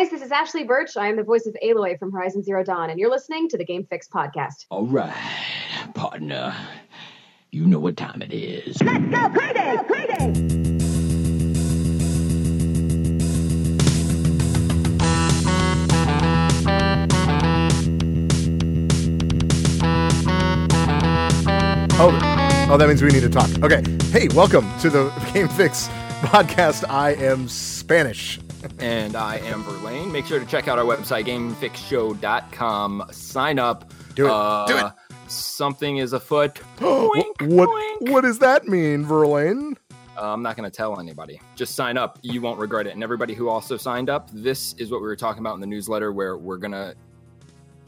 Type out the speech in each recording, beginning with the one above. guys. This is Ashley Birch. I am the voice of Aloy from Horizon Zero Dawn, and you're listening to the Game Fix Podcast. All right, partner. You know what time it is. Let's go play day! Play day! Oh, that means we need to talk. Okay. Hey, welcome to the Game Fix Podcast. I am Spanish. And I am Verlaine. Make sure to check out our website, GameFixShow.com. Sign up. Do it. Do it. Something is afoot. Boink, what does that mean, Verlaine? I'm not going to tell anybody. Just sign up. You won't regret it. And everybody who also signed up, this is what we were talking about in the newsletter where we're going to...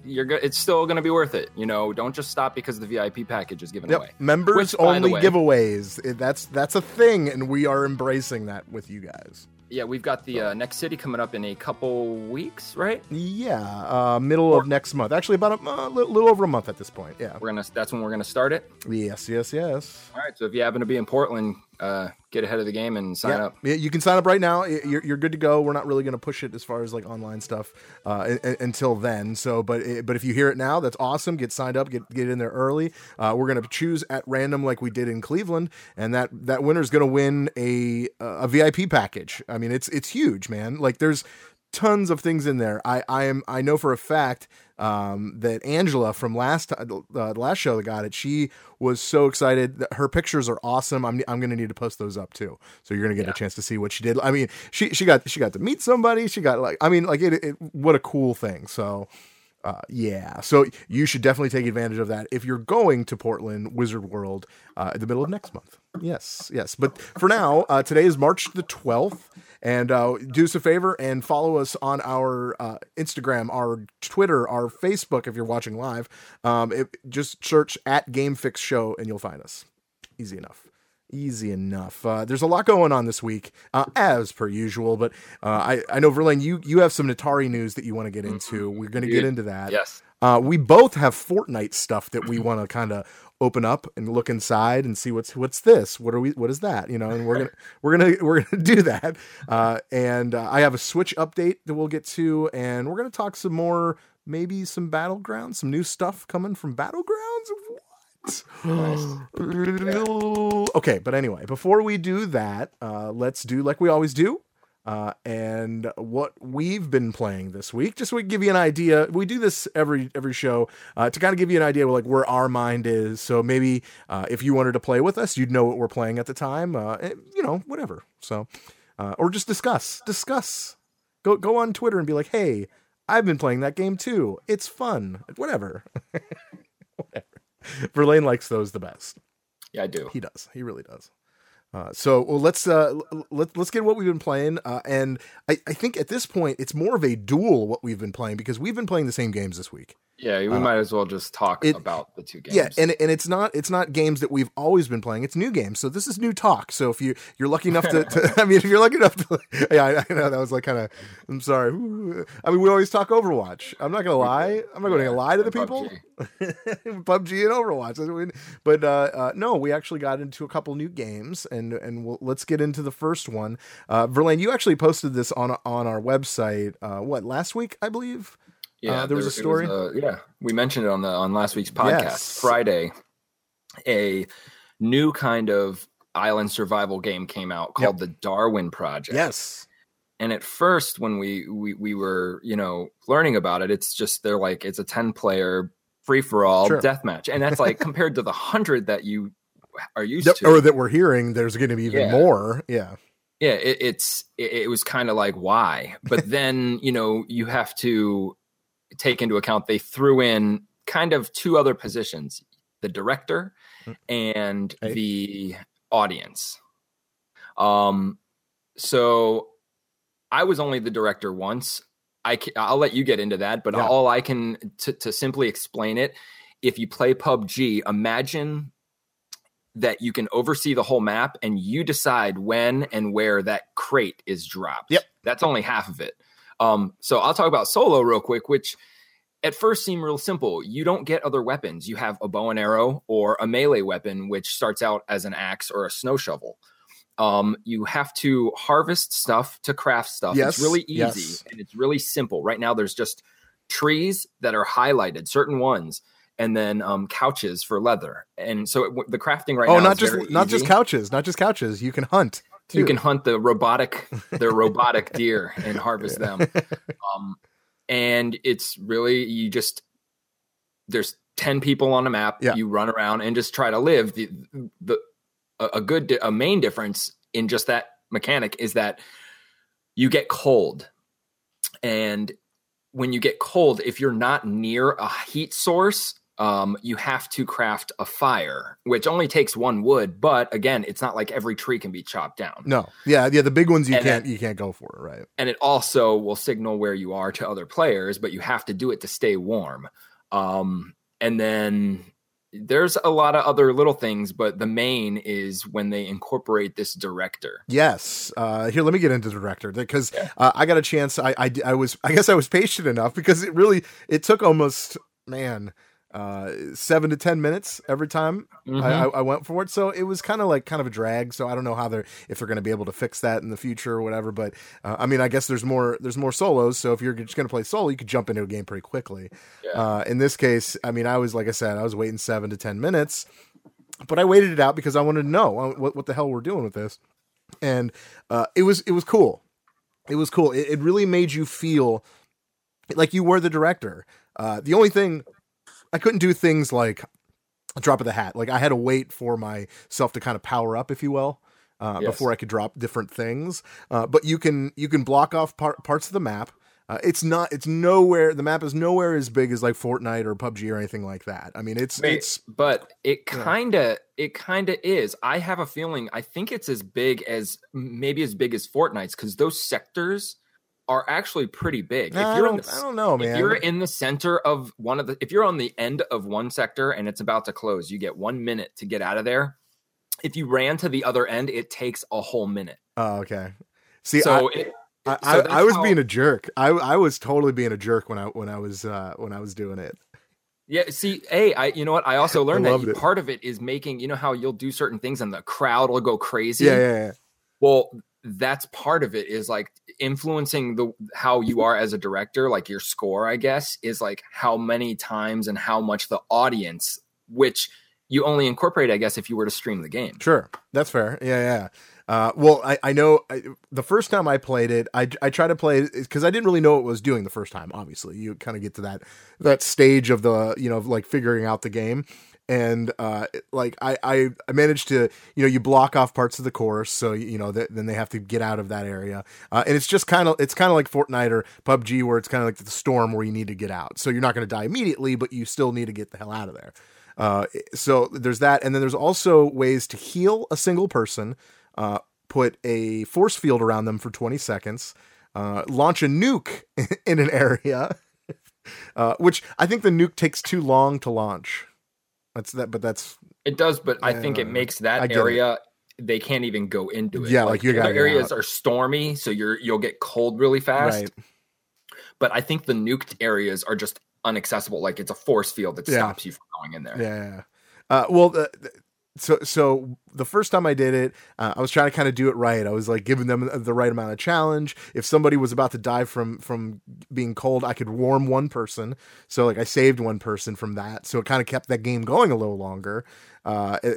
it's still going to be worth it. You know, don't just stop because the VIP package is given away. Members only giveaways. That's a thing, and we are embracing that with you guys. Yeah, we've got the next city coming up in a couple weeks, right? Yeah, middle of next month. Actually, about a little over a month at this point, yeah. That's when we're going to start it? Yes. All right, so if you happen to be in Portland, get ahead of the game and sign up. Yeah, you can sign up right now. You're good to go. We're not really going to push it as far as like online stuff until then. So, but if you hear it now, that's awesome. Get signed up. Get in there early. We're going to choose at random like we did in Cleveland, and that winner is going to win a VIP package. I mean, it's huge, man. Like there's tons of things in there. I know for a fact that Angela from last show that got it, she was so excited. Her pictures are awesome. I'm gonna need to post those up too. So you're gonna get a chance to see what she did. I mean, she got to meet somebody. She got it what a cool thing. So. So you should definitely take advantage of that if you're going to Portland Wizard World in the middle of next month. Yes. But for now, today is March the 12th, and do us a favor and follow us on our Instagram, our Twitter, our Facebook if you're watching live. Just search at Game Fix Show and you'll find us. Easy enough. There's a lot going on this week, as per usual, but I know, Verlaine, you have some Atari news that you want to get into. We're going to get into that. Yes. We both have Fortnite stuff that we want to kind of open up and look inside and see what's this? What is that? You know, and we're going to do that. And I have a Switch update that we'll get to, and we're going to talk some more, maybe some Battlegrounds, some new stuff coming from Battlegrounds. Okay, but anyway, before we do that, let's do like we always do, and what we've been playing this week, just so we can give you an idea. We do this every show to kind of give you an idea of like where our mind is, so maybe if you wanted to play with us, you'd know what we're playing at the time, whatever. So, or just discuss. Go on Twitter and be like, hey, I've been playing that game too. It's fun. Whatever. Verlaine likes those the best. Yeah, I do. He does. He really does. Let's get what we've been playing. And I think at this point it's more of a duel what we've been playing because we've been playing the same games this week. Yeah, we might as well just talk about the two games. Yeah, and it's not games that we've always been playing. It's new games, so this is new talk. So if you're lucky enough to, I know that was like kind of. I'm sorry. I mean, we always talk Overwatch. I'm not gonna lie. I'm not gonna lie to the people. PUBG and Overwatch. But no, we actually got into a couple new games, and let's get into the first one. Verlaine, you actually posted this on our website. Last week, I believe. Yeah, there was a story. We mentioned it on last week's podcast, Friday. A new kind of island survival game came out called the Darwin Project. Yes, and at first when we were learning about it, it's just they're like it's a 10-player free for all deathmatch, and that's like compared to the 100 that you are used to, or that we're hearing, there's going to be even more. Yeah. Yeah, it was kind of like why, but then you have to take into account they threw in kind of two other positions, the director and the audience. So I was only the director once. I'll let you get into that, but all I can to simply explain it, if you play PUBG, imagine that you can oversee the whole map and you decide when and where that crate is dropped. Yep. That's only half of it. So I'll talk about solo real quick, which at first seemed real simple. You don't get other weapons. You have a bow and arrow or a melee weapon, which starts out as an axe or a snow shovel. You have to harvest stuff to craft stuff. Yes. It's really easy and it's really simple. Right now, there's just trees that are highlighted, certain ones, and then couches for leather. And so the crafting right now is very easy. Not just couches. You can hunt. Too. You can hunt their robotic deer and harvest them. And it's really, there's 10 people on a map. Yeah. You run around and just try to live. A main difference in just that mechanic is that you get cold. And when you get cold, if you're not near a heat source, you have to craft a fire, which only takes one wood. But again, it's not like every tree can be chopped down. No. Yeah. The big ones you can't go for, right? And it also will signal where you are to other players, but you have to do it to stay warm. And then there's a lot of other little things, but the main is when they incorporate this director. Yes. Here, let me get into the director because I got a chance. I guess I was patient enough because it took almost, 7 to 10 minutes every time I went for it. So it was kind of a drag. So I don't know if they're going to be able to fix that in the future or whatever, but I guess there's more solos. So if you're just going to play solo, you could jump into a game pretty quickly. Yeah. In this case, I was waiting 7 to 10 minutes, but I waited it out because I wanted to know what the hell we're doing with this. And it was cool. It was cool. It really made you feel like you were the director. The only thing, I couldn't do things like a drop of the hat. Like I had to wait for myself to kind of power up, if you will, before I could drop different things. But you can block off parts of the map. The map is nowhere as big as like Fortnite or PUBG or anything like that. I mean, it kind of is. I have a feeling, I think it's as big as Fortnite's, because those sectors are actually pretty big. I don't know, man. You're in the center of if you're on the end of one sector and it's about to close, you get 1 minute to get out of there. If you ran to the other end, it takes a whole minute. Oh, okay. See, I was being a jerk. I was totally being a jerk when I was doing it. Yeah. See, you know what? I also learned that part of it is making, you know how you'll do certain things and the crowd will go crazy. Yeah. Well, that's part of it is like influencing how you are as a director, like your score, I guess, is like how many times and how much the audience, which you only incorporate, I guess, if you were to stream the game. Sure. That's fair. Yeah. Well, I know the first time I played it, I tried to play it because I didn't really know what it was doing the first time. Obviously you kind of get to that stage of the, like figuring out the game. And, I managed to, you block off parts of the course. So, then they have to get out of that area. And it's just kind of like Fortnite or PUBG where it's kind of like the storm where you need to get out. So you're not going to die immediately, but you still need to get the hell out of there. So there's that. And then there's also ways to heal a single person, put a force field around them for 20 seconds, launch a nuke in an area, which I think the nuke takes too long to launch. I think it makes that area they can't even go into it. Yeah, like your areas are stormy, so you'll get cold really fast. Right. But I think the nuked areas are just inaccessible. Like it's a force field that stops you from going in there. Yeah. So the first time I did it, I was trying to kind of do it right. I was like giving them the right amount of challenge. If somebody was about to die from being cold, I could warm one person. So like I saved one person from that. So it kind of kept that game going a little longer.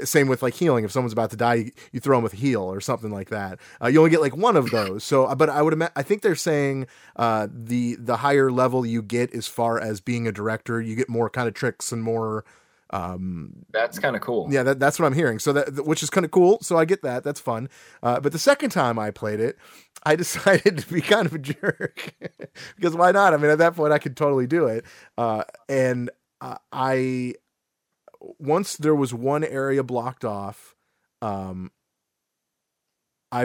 Same with like healing. If someone's about to die, you throw them with heal or something like that. You only get like one of those. So, but I think they're saying the higher level you get as far as being a director, you get more kind of tricks and more. That's kind of cool. Yeah, that's what I'm hearing. So which is kind of cool. So I get that. That's fun. But the second time I played it, I decided to be kind of a jerk because why not? I mean, at that point I could totally do it. Once there was one area blocked off, I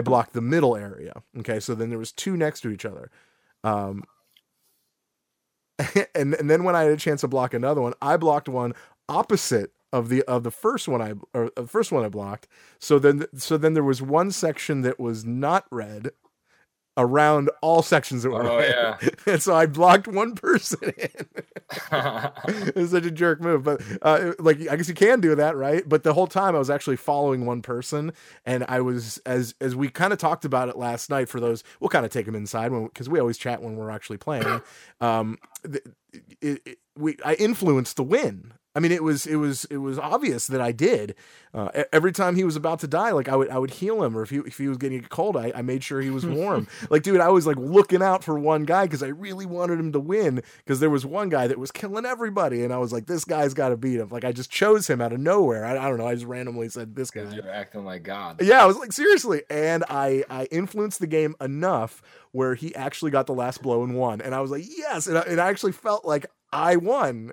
blocked the middle area. Okay. So then there was two next to each other. And then when I had a chance to block another one, I blocked one opposite of the first one I blocked. So then there was one section that was not red around all sections that were red. Yeah. And so I blocked one person in. It's such a jerk move, but like I guess you can do that, right? But the whole time I was actually following one person, and I was as we kind of talked about it last night. For those, we'll kind of take them inside because we always chat when we're actually playing. I influenced the win. I mean, it was obvious that I did. Every time he was about to die, like I would heal him, or if he was getting cold, I made sure he was warm. Like, dude, I was like looking out for one guy because I really wanted him to win, because there was one guy that was killing everybody, and I was like, this guy's got to beat him. Like, I just chose him out of nowhere. I don't know. I just randomly said this guy. Because you're acting like God. Yeah, I was like, seriously, and I influenced the game enough where he actually got the last blow and won, and I was like, yes, and I actually felt like I won.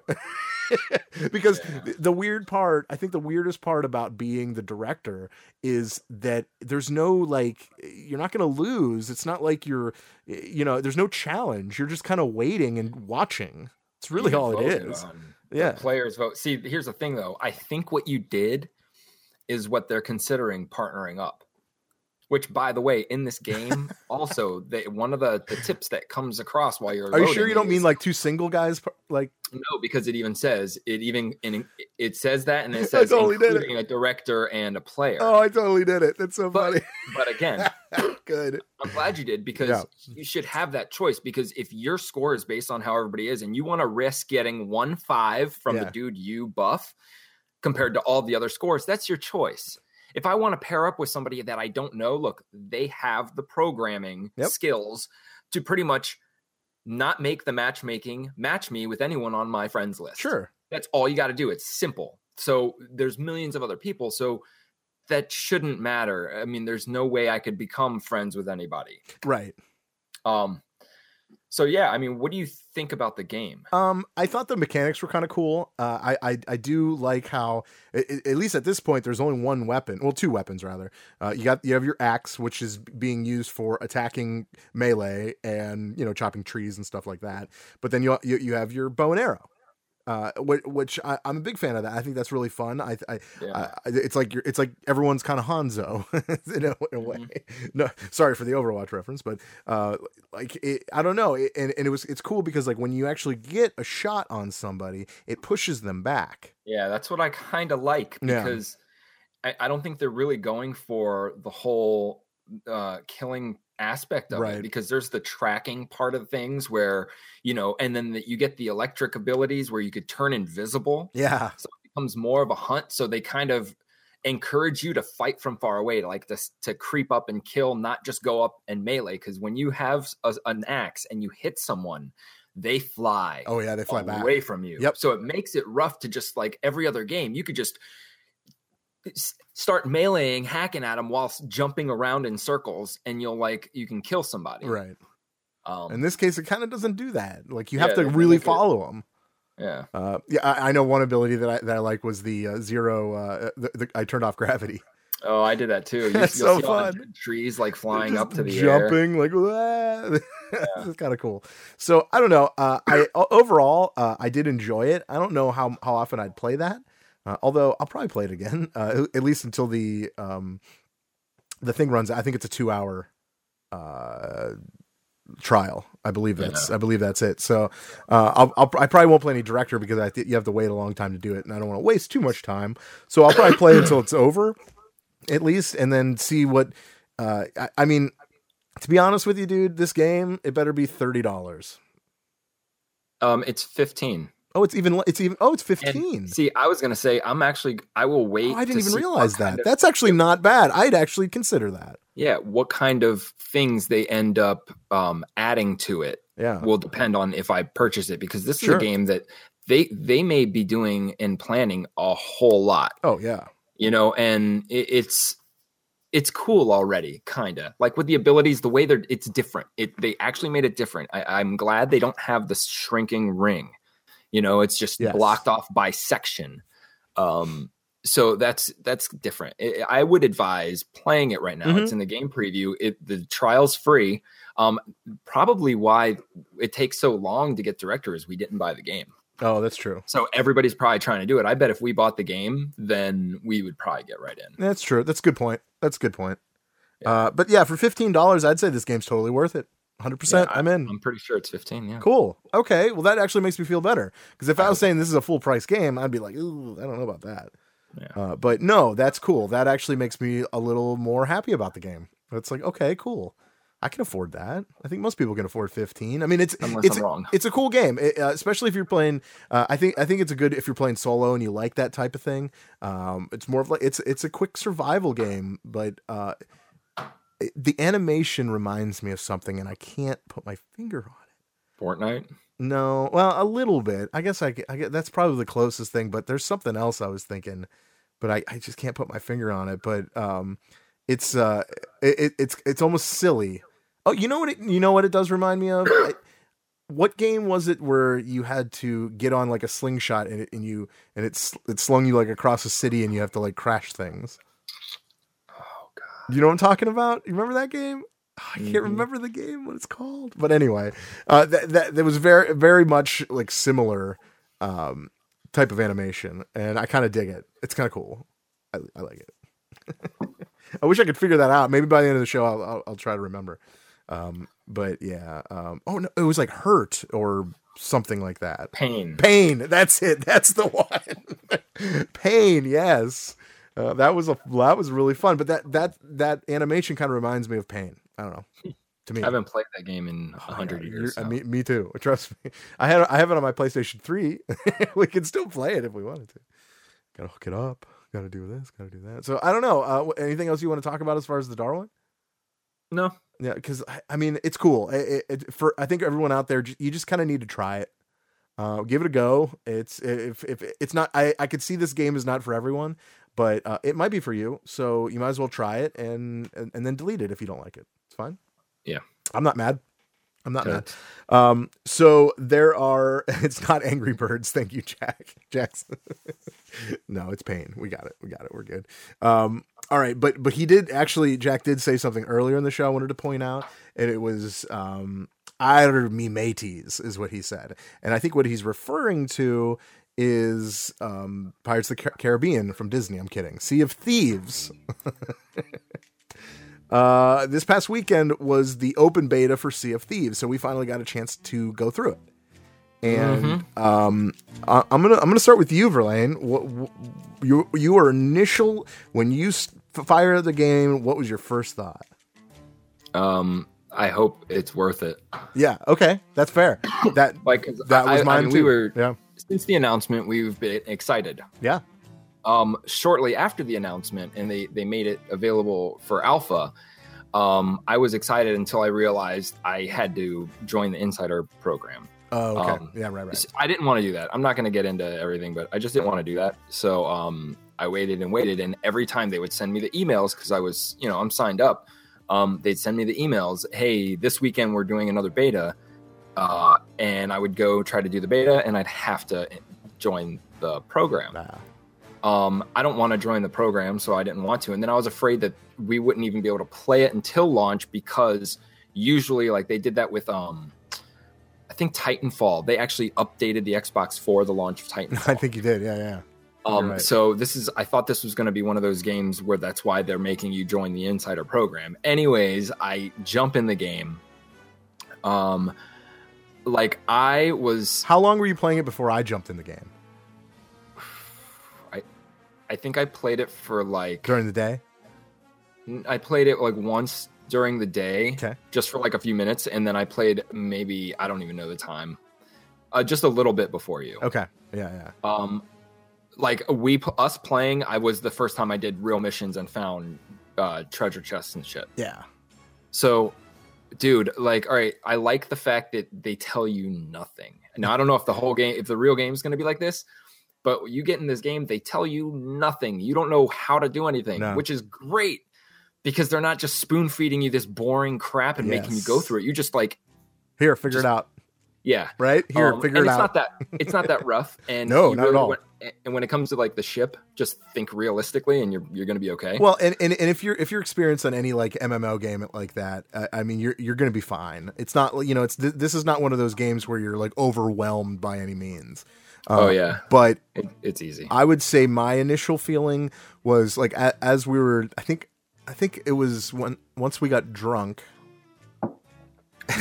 Because the weird part, I think the weirdest part about being the director is that there's no, like, you're not going to lose. It's not like you're, you know, there's no challenge. You're just kind of waiting and watching. It's really all it is. Yeah. Players vote. See, here's the thing though. I think what you did is what they're considering partnering up, which, by the way, in this game also, one of the tips that comes across while you're loading. Are you sure you don't mean like two single guys? Like, no, because it says that, and it says totally including a director and a player. Oh, I totally did it. That's so funny. But again, good. I'm glad you did, because you should have that choice, because if your score is based on how everybody is and you want to risk getting 1-5 from the dude you buff compared to all the other scores, that's your choice. If I want to pair up with somebody that I don't know, look, they have the programming skills to pretty much not make the matchmaking match me with anyone on my friends list. Sure. That's all you got to do. It's simple. So there's millions of other people. So that shouldn't matter. I mean, there's no way I could become friends with anybody. Right. So yeah, I mean, what do you think about the game? I thought the mechanics were kind of cool. I do like how, at least at this point, there's only one weapon. Well, two weapons rather. You have your axe, which is being used for attacking melee and, you know, chopping trees and stuff like that. But then you have your bow and arrow, which I'm a big fan of that. I think that's really fun. It's like everyone's kind of Hanzo in a way. Mm-hmm. No, sorry for the Overwatch reference, but I don't know. It's cool because like when you actually get a shot on somebody, it pushes them back. Yeah, that's what I kind of like, because I don't think they're really going for the whole killing aspect of it, because there's the tracking part of things where, you know, and then you get the electric abilities where you could turn invisible. Yeah. So it becomes more of a hunt. So they kind of encourage you to fight from far away, like to creep up and kill, not just go up and melee. Cause when you have an axe and you hit someone, they fly. Oh yeah. They fly back away from you. Yep. So it makes it rough to just like every other game. You could just start meleeing, hacking at them whilst jumping around in circles, and you can kill somebody. Right. In this case, it kind of doesn't do that. Like you have to really follow them. Yeah. I know one ability that I like was the zero. I turned off gravity. Oh, I did that too. That's so fun. Trees like flying up to the jumping, air. Jumping like it's kind of cool. So I don't know. I did enjoy it. I don't know how often I'd play that. Although I'll probably play it again, at least until the thing runs. I think it's a 2-hour trial. I believe that's it. So I probably won't play any director because you have to wait a long time to do it, and I don't want to waste too much time. So I'll probably play until it's over, at least, and then see what. I mean, to be honest with you, dude, this game, it better be $30. It's $15. Oh, it's 15. And see, I was going to say, I will wait. Oh, I didn't even realize that. That's actually not bad. I'd actually consider that. Yeah. What kind of things they end up adding to it will depend on if I purchase it, because this is a game that they may be doing and planning a whole lot. Oh yeah. You know, and it's cool already, kind of like with the abilities, the way it's different. They actually made it different. I'm glad they don't have the shrinking ring. You know, it's just blocked off by section. So that's different. I would advise playing it right now. Mm-hmm. It's in the game preview. The trial's free. Probably why it takes so long to get director is we didn't buy the game. Oh, that's true. So everybody's probably trying to do it. I bet if we bought the game, then we would probably get right in. That's true. That's a good point. Yeah. But yeah, for $15, I'd say this game's totally worth it. 100%. Yeah, I'm in. I'm pretty sure it's 15. Yeah. Cool. Okay. Well, that actually makes me feel better, because if I was saying this is a full price game, I'd be like, ooh, I don't know about that. Yeah. But no, that's cool. That actually makes me a little more happy about the game. It's like, okay, cool. I can afford that. I think most people can afford 15. I mean, it's a cool game, especially if you're playing. I think it's a good if you're playing solo and you like that type of thing. It's more of like it's a quick survival game, but the animation reminds me of something, and I can't put my finger on it. Fortnite? No, well, a little bit. I guess I get that's probably the closest thing. But there's something else I was thinking, but I just can't put my finger on it. But it's almost silly. Oh, you know what it does remind me of? What game was it where you had to get on like a slingshot and it slung you like across a city and you have to like crash things? Oh god. You know what I'm talking about? You remember that game? Oh, I can't remember the game, what it's called. But anyway, that was very, very much like similar type of animation, and I kind of dig it. It's kind of cool. I like it. I wish I could figure that out. Maybe by the end of the show, I'll try to remember. But yeah. Oh no, it was like Hurt or something like that. Pain. That's it. That's the one. Pain. Yes. That was really fun. But that animation kind of reminds me of Pain. I don't know. To me, I haven't played that game in 100 years. So. Me too. Trust me. I have it on my PlayStation 3. We can still play it if we wanted to. Gotta hook it up. Got to do this, got to do that. So I don't know. Anything else you want to talk about as far as the Darwin? No. Yeah, because I mean, it's cool. I think everyone out there, you just kind of need to try it. Give it a go. If it's not, I could see this game is not for everyone, but it might be for you. So you might as well try it and then delete it if you don't like it. It's fine. Yeah, I'm not mad. I'm not mad. So there are. It's not Angry Birds. Thank you, Jackson. No, it's Pain. We got it. We're good. All right, but he did actually. Jack did say something earlier in the show I wanted to point out, and it was "I or me mateys" is what he said, and I think what he's referring to is Pirates of the Caribbean from Disney. I'm kidding. Sea of Thieves. This past weekend was the open beta for Sea of Thieves, so we finally got a chance to go through it. And I'm gonna start with you, Verlaine. Your initial when you fired the game, what was your first thought? I hope it's worth it. Yeah. Okay, that's fair. That was mine too. Since the announcement, we've been excited. Yeah. Shortly after the announcement, and they made it available for alpha, I was excited until I realized I had to join the insider program. Oh, okay. Yeah, right. I didn't want to do that. I'm not going to get into everything, but I just didn't want to do that. So I waited, and every time they would send me the emails, because I was, I'm signed up, they'd send me the emails, hey, this weekend we're doing another beta, and I would go try to do the beta, and I'd have to join the program. Nah. I don't want to join the program, so I didn't want to. And then I was afraid that we wouldn't even be able to play it until launch, because usually, like, they did that with, I think, Titanfall. They actually updated the Xbox for the launch of Titanfall. I think you did, yeah. Right. So I thought this was going to be one of those games where that's why they're making you join the insider program. Anyways, I jump in the game. How long were you playing it before I jumped in the game? I think I played it for like during the day. I played it like once during the day, okay, just for like a few minutes, and then I played maybe I don't even know the time, just a little bit before you. Okay, yeah. Us playing, I was the first time I did real missions and found treasure chests and shit. Yeah. So, dude, like, all right, I like the fact that they tell you nothing. Now I don't know if the real game is going to be like this. But you get in this game, they tell you nothing. You don't know how to do anything, which is great, because they're not just spoon feeding you this boring crap and making you go through it. You just like, here, figure it out. Yeah. Right here, figure it out. It's not that rough. And no, not at all. And when it comes to like the ship, just think realistically, and you're going to be okay. Well, and if you're experienced on any like MMO game like that, I mean, you're going to be fine. It's not this is not one of those games where you're like overwhelmed by any means. But it's easy. I would say my initial feeling was like as we were. I think it was once we got drunk.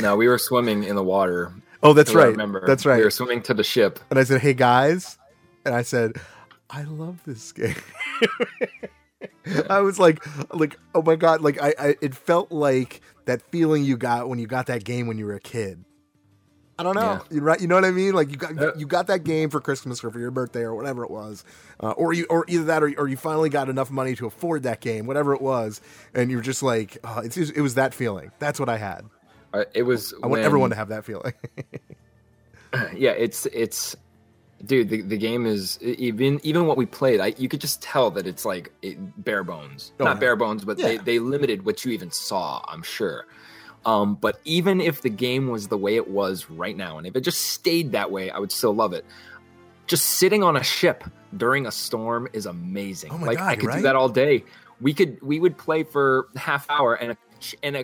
No, we were swimming in the water. Oh, that's right. I remember. That's right. We were swimming to the ship. And I said, hey, guys. And I said, I love this game. Yeah. I was like, oh, my God. Like, I it felt like that feeling you got when you got that game when you were a kid. I don't know. Yeah. Right? You know what I mean? Like, you got that game for Christmas or for your birthday or whatever it was. Or either that or you finally got enough money to afford that game, whatever it was. And you're just like, oh, it was that feeling. That's what I had. It was. I want everyone to have that feeling. Yeah, it's, dude. The game is even what we played. You could just tell that it's like bare bones, bare bones, but yeah. they limited what you even saw. I'm sure. But even if the game was the way it was right now, and if it just stayed that way, I would still love it. Just sitting on a ship during a storm is amazing. Oh my God, I could do that all day. We would play for half hour and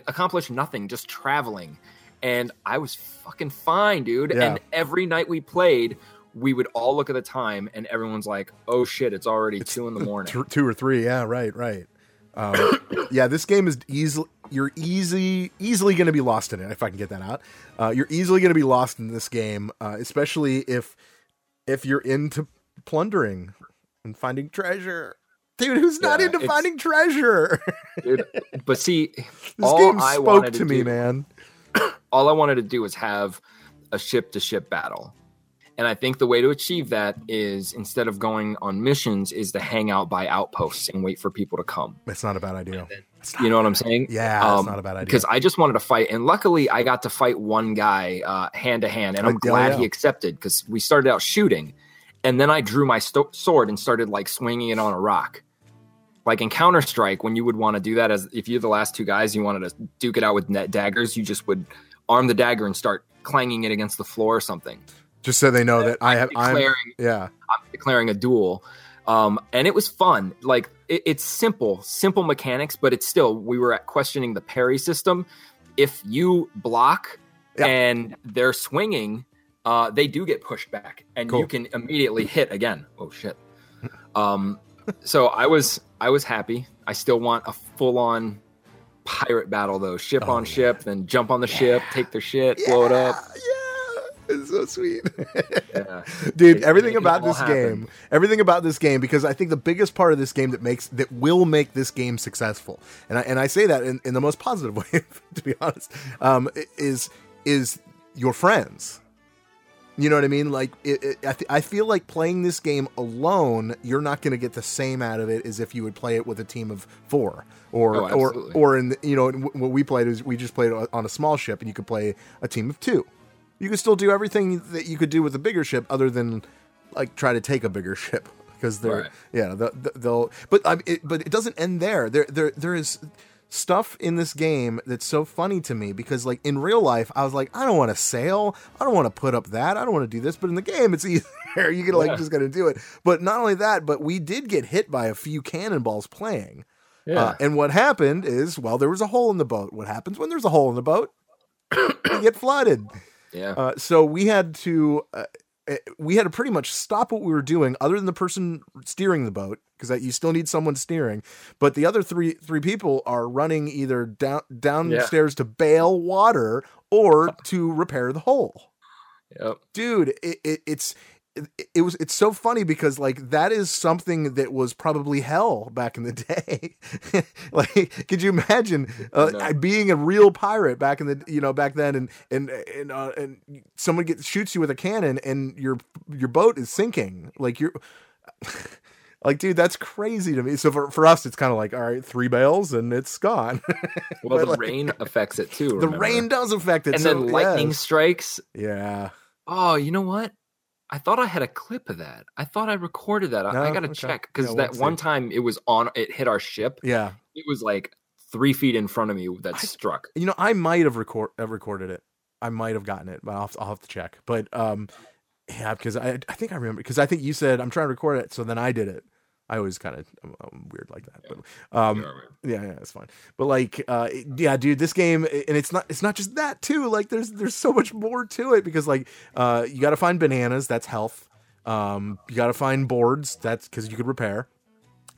accomplish nothing, just traveling, and I was fucking fine, dude. Yeah. And every night we played, we would all look at the time, and everyone's like, "Oh shit, it's already 2 a.m." 2 or 3, yeah, right. Yeah, this game is easily going to be lost in it. If I can get that out, you're easily going to be lost in this game, especially if you're into plundering and finding treasure. Dude, who's not into finding treasure? Dude, but see, this game spoke to me, man. All I wanted to do was have a ship-to-ship battle. And I think the way to achieve that is, instead of going on missions, is to hang out by outposts and wait for people to come. That's not a bad idea. Then, you know what I'm saying? Yeah, that's not a bad idea. Because I just wanted to fight. And luckily, I got to fight one guy hand-to-hand. And I'm glad he accepted, because we started out shooting. And then I drew my sword and started, like, swinging it on a rock. Like in Counter-Strike, when you would want to do that, as if you're the last two guys, you wanted to duke it out with net daggers, you just would arm the dagger and start clanging it against the floor or something. Just so they know that I'm declaring a duel. And it was fun. Like, it's simple mechanics, but it's still, we were questioning the parry system. If you block and they're swinging, they do get pushed back, and you can immediately hit again. Oh shit. So I was happy. I still want a full-on pirate battle, though. Ship on ship, then jump on the ship, take their shit, blow it up. Yeah, it's so sweet. Yeah. Dude, everything about this game, because I think the biggest part of this game that will make this game successful, and I say that in the most positive way, to be honest, is your friends. You know what I mean? Like, I feel like playing this game alone, you're not going to get the same out of it as if you would play it with a team of 4, or in the, you know, what we played is we just played on a small ship, and you could play a team of 2. You could still do everything that you could do with a bigger ship, other than like try to take a bigger ship, because but it doesn't end there. There is stuff in this game that's so funny to me, because like in real life I was like, I don't want to sail, I don't want to put up that, I don't want to do this, but in the game it's easier. You can just gotta do it. But not only that, but we did get hit by a few cannonballs playing. And what happened is, well, there was a hole in the boat. What happens when there's a hole in the boat? You get flooded. So we had to pretty much stop what we were doing, other than the person steering the boat, because you still need someone steering. But the other three people are running either downstairs to bail water or to repair the hole. Yep. Dude, it's so funny, because like that is something that was probably hell back in the day. Like, could you imagine being a real pirate back in the, you know, back then, and someone shoots you with a cannon and your boat is sinking. Like, you're like, dude, that's crazy to me. So for us, it's kind of like, all right, 3 bales and it's gone. Well, the rain affects it too. The rain does affect it. And so, then lightning strikes. Yeah. Oh, you know what? I thought I had a clip of that. I thought I recorded that. I got to check, because that one time it hit our ship. Yeah. It was like 3 feet in front of me that struck. You know, I might have recorded it. I might have gotten it, but I'll have to check. But because I think I remember, because I think you said, I'm trying to record it, so then I did it. I always kind of weird like that. Yeah. But, it's fine. But like, dude, this game, and it's not just that too. Like, there's so much more to it, because like, you got to find bananas. That's health. You got to find boards. That's because you could repair.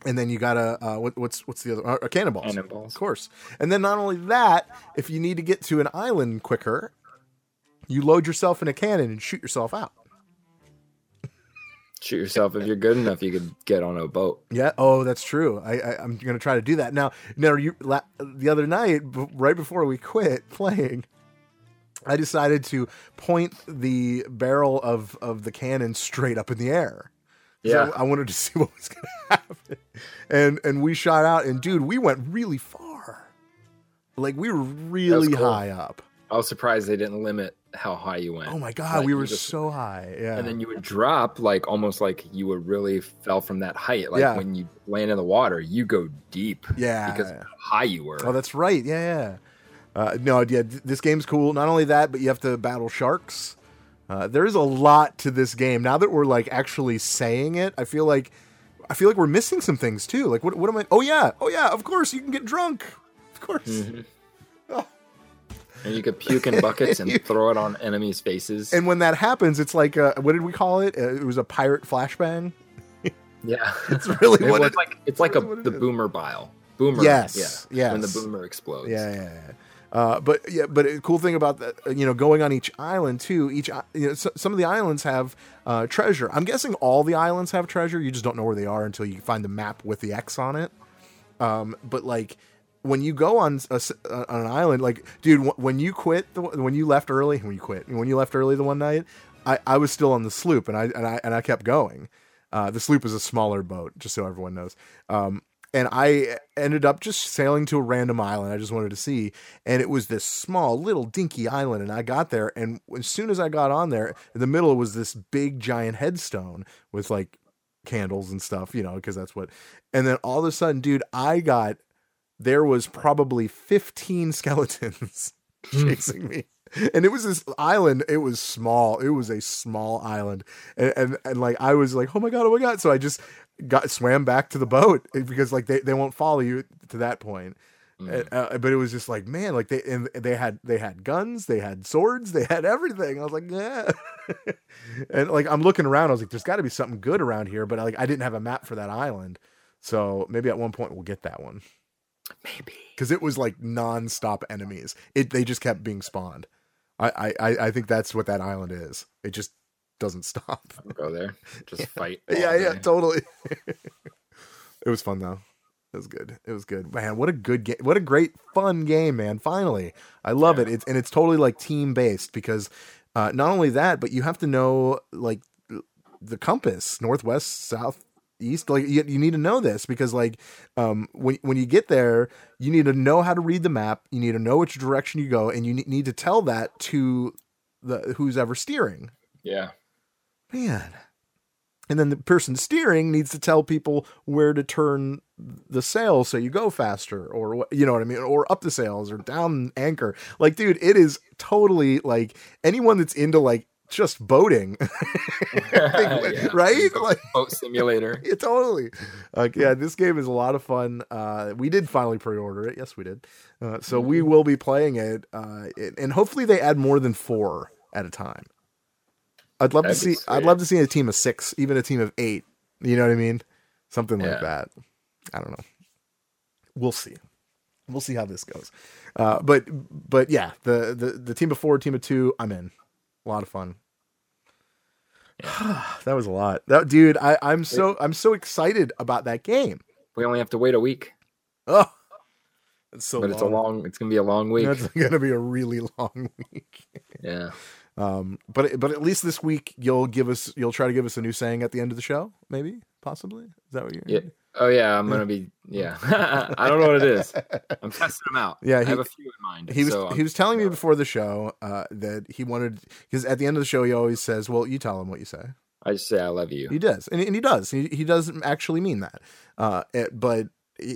And then you got a what's the other cannonballs? Cannonballs, of course. And then not only that, if you need to get to an island quicker, you load yourself in a cannon and shoot yourself out. Shoot yourself. If you're good enough, you could get on a boat. Yeah. Oh, that's true. I'm going to try to do that now. Now, the other night, right before we quit playing, I decided to point the barrel of the cannon straight up in the air. Yeah. So I wanted to see what was going to happen. And we shot out, and dude, we went really far. Like, we were really high up. I was surprised they didn't limit how high you went. Oh my God, like, we were just so high. Yeah. And then you would drop, like, almost like you would really fell from that height. Like, when you land in the water, you go deep. Yeah. Because of how high you were. Oh, that's right. Yeah. This game's cool. Not only that, but you have to battle sharks. There is a lot to this game. Now that we're like actually saying it, I feel like we're missing some things too. Like what am I? Oh yeah. Of course you can get drunk. Of course. Mm-hmm. Oh. And you could puke in buckets and throw it on enemies' faces. And when that happens, it's like what did we call it? It was a pirate flashbang. Yeah, it's really what it's like. It's like the boomer bile. Boomer. Yes. Yeah. When the boomer explodes. Yeah. But a cool thing about that, going on each island too. Some of the islands have treasure. I'm guessing all the islands have treasure. You just don't know where they are until you find the map with the X on it. But like when you go on an island, like dude, when you left early the one night, I was still on the sloop and I kept going. The sloop is a smaller boat, just so everyone knows. And I ended up just sailing to a random island I just wanted to see. And it was this small, little, dinky island. And I got there. And as soon as I got on there, in the middle was this big, giant headstone with, like, candles and stuff, because that's what. And then all of a sudden, dude, there was probably 15 skeletons chasing me. And it was this island. It was small. It was a small island. And like, I was like, oh, my God. So I just swam back to the boat because like they won't follow you to that point. But it was just like, man, like they had guns, they had swords, they had everything. I was like, yeah. And like, I'm looking around. I was like, there's gotta be something good around here. But I didn't have a map for that island. So maybe at one point we'll get that one. Maybe. Cause it was like nonstop enemies. They just kept being spawned. I think that's what that island is. It just doesn't stop. Go there, just fight. Yeah, totally. It was fun though. It was good, man. What a good game! What a great fun game, man. Finally, I love it. It's totally like team based because not only that, but you have to know like the compass, northwest, south, east. Like you need to know this because like when you get there, you need to know how to read the map. You need to know which direction you go, and you need to tell that to the who's ever steering. Yeah. Man. And then the person steering needs to tell people where to turn the sail so you go faster or, you know what I mean? Or up the sails or down anchor. Like, dude, it is totally like anyone that's into like just boating, right? Like boat simulator. Yeah, totally. Like, yeah, this game is a lot of fun. We did finally pre-order it. Yes, we did. So we will be playing it. And hopefully they add more than 4 at a time. I'd love to see a team of 6, even a team of 8. You know what I mean? Something like that. I don't know. We'll see how this goes. But yeah, the team of 4, team of 2, I'm in. A lot of fun. Yeah. That was a lot. Dude, I'm so excited about that game. We only have to wait a week. Oh, that's so. But long. It's gonna be a long week. It's gonna be a really long week. Yeah. But at least this week you'll try to give us a new saying at the end of the show, maybe, possibly. Is that what you're? Yeah. Oh yeah, I'm gonna be. Yeah, I don't know what it is. I'm testing them out. Yeah, I have a few in mind. He was telling me before the show that he wanted because at the end of the show he always says, "Well, you tell him what you say." I just say, "I love you." He does, and he does. He doesn't actually mean that, but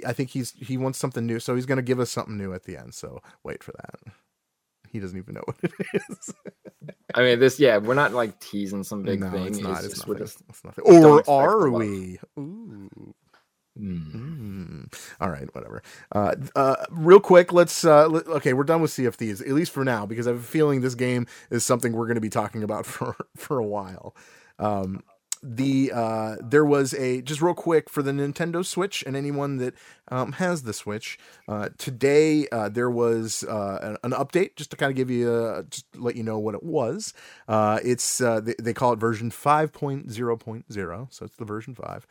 I think he wants something new, so he's gonna give us something new at the end. So wait for that. He doesn't even know what it is. I mean, this, yeah, we're not like teasing some big thing. It's nothing. Or are we? Ooh. All right, whatever. Real quick, let's. Okay, we're done with Sea of Thieves, at least for now, because I have a feeling this game is something we're going to be talking about for a while. There was a, just real quick for the Nintendo Switch and anyone that has the Switch, today there was an update just to kind of give you, just let you know what it was. It's they call it version 5.0.0, so it's the version 5.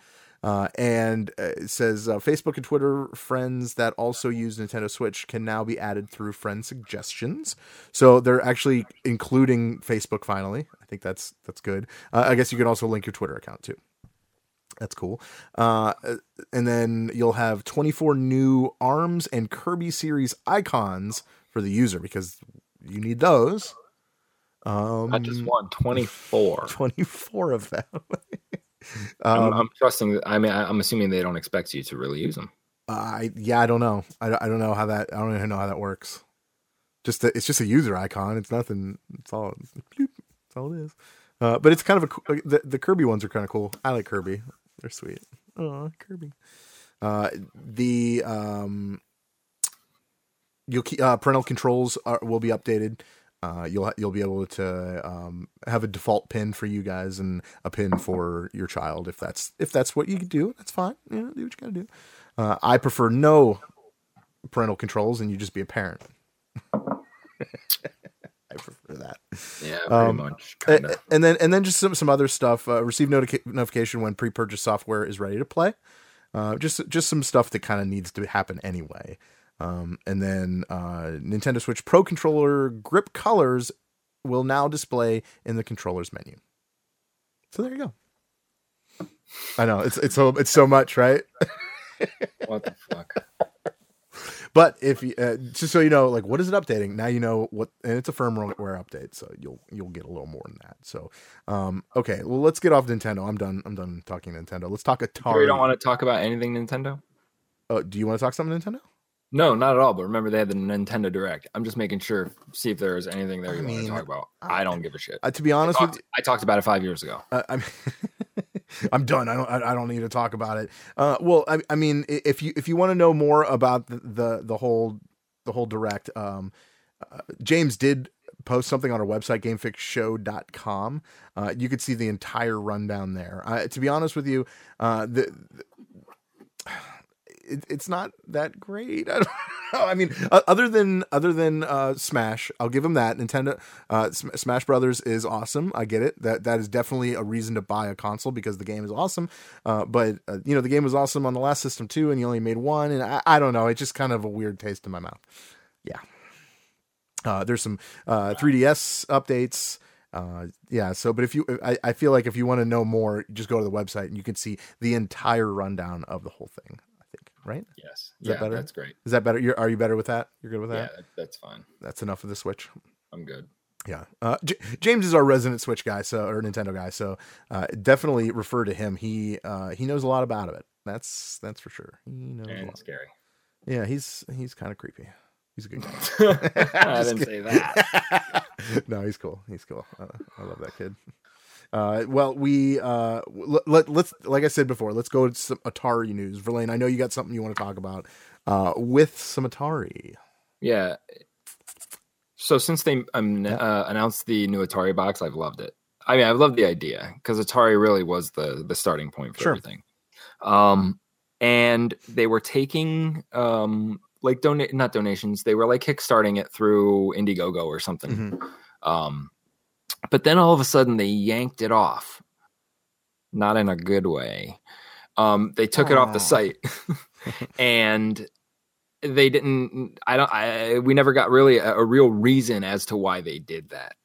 And it says Facebook and Twitter friends that also use Nintendo Switch can now be added through friend suggestions. So they're actually including Facebook finally. I think that's good. I guess you can also link your Twitter account too. That's cool. And then you'll have 24 new ARMS and Kirby series icons for the user because you need those. I just want 24 of them. I'm trusting. I mean, I'm assuming they don't expect you to really use them. I don't know. I don't know how that. I don't even know how that works. It's just a user icon. It's nothing. It's all it is. But it's kind of the Kirby ones are kind of cool. I like Kirby. They're sweet. Oh, Kirby. Parental controls will be updated. You'll be able to have a default pin for you guys and a pin for your child if that's what you could do. That's fine. Yeah, do what you gotta do. I prefer no parental controls and you just be a parent. I prefer that. Yeah, pretty much. Kinda. And then just some other stuff. Receive notification when pre-purchase software is ready to play. Just some stuff that kind of needs to happen anyway. And then Nintendo Switch Pro Controller grip colors will now display in the controller's menu. So there you go. I know it's so much, right? What the fuck? But if you, just so you know, like what is it updating? Now you know what, and it's a firmware update, so you'll get a little more than that. So, okay, well let's get off Nintendo. I'm done talking Nintendo. Let's talk Atari. You don't want to talk about anything Nintendo? Oh, do you want to talk something Nintendo? No, not at all. But remember, they had the Nintendo Direct. I'm just making sure, see if there is anything there you want to talk about. I don't give a shit. To be honest with you, I talked about it 5 years ago. I'm done. I don't need to talk about it. Well, I mean, if you want to know more about the whole Direct, James did post something on our website, GameFixShow.com. You could see the entire rundown there. To be honest with you, It's not that great. I don't know. I mean, other than Smash, I'll give them that. Nintendo Smash Brothers is awesome. I get it. That is definitely a reason to buy a console because the game is awesome. But you know, the game was awesome on the last system too, and you only made one. And I don't know. It's just kind of a weird taste in my mouth. Yeah. There's some 3DS updates. But if you, I feel like if you want to know more, just go to the website and you can see the entire rundown of the whole thing. Right? Yes. Is that better? That's great. Is that better? Are you better with that? You're good with that? Yeah, that's fine. That's enough of the Switch. I'm good. Yeah. James is our resident Switch guy, or Nintendo guy, so definitely refer to him. He knows a lot about it. That's for sure. He knows a lot. Scary. Yeah, he's kind of creepy. He's a good guy. I didn't say that. No, he's cool. He's cool. I love that kid. Well, we let's like I said before, let's go to some Atari news. Verlaine, I know you got something you want to talk about with some Atari. Yeah. So since they announced the new Atari box, I've loved it. I mean, I love the idea because Atari really was the starting point for everything. And they were taking like not donations. They were like kickstarting it through Indiegogo or something. Mm-hmm. But then all of a sudden they yanked it off. Not in a good way. They took it off the site and they didn't, we never got really a real reason as to why they did that.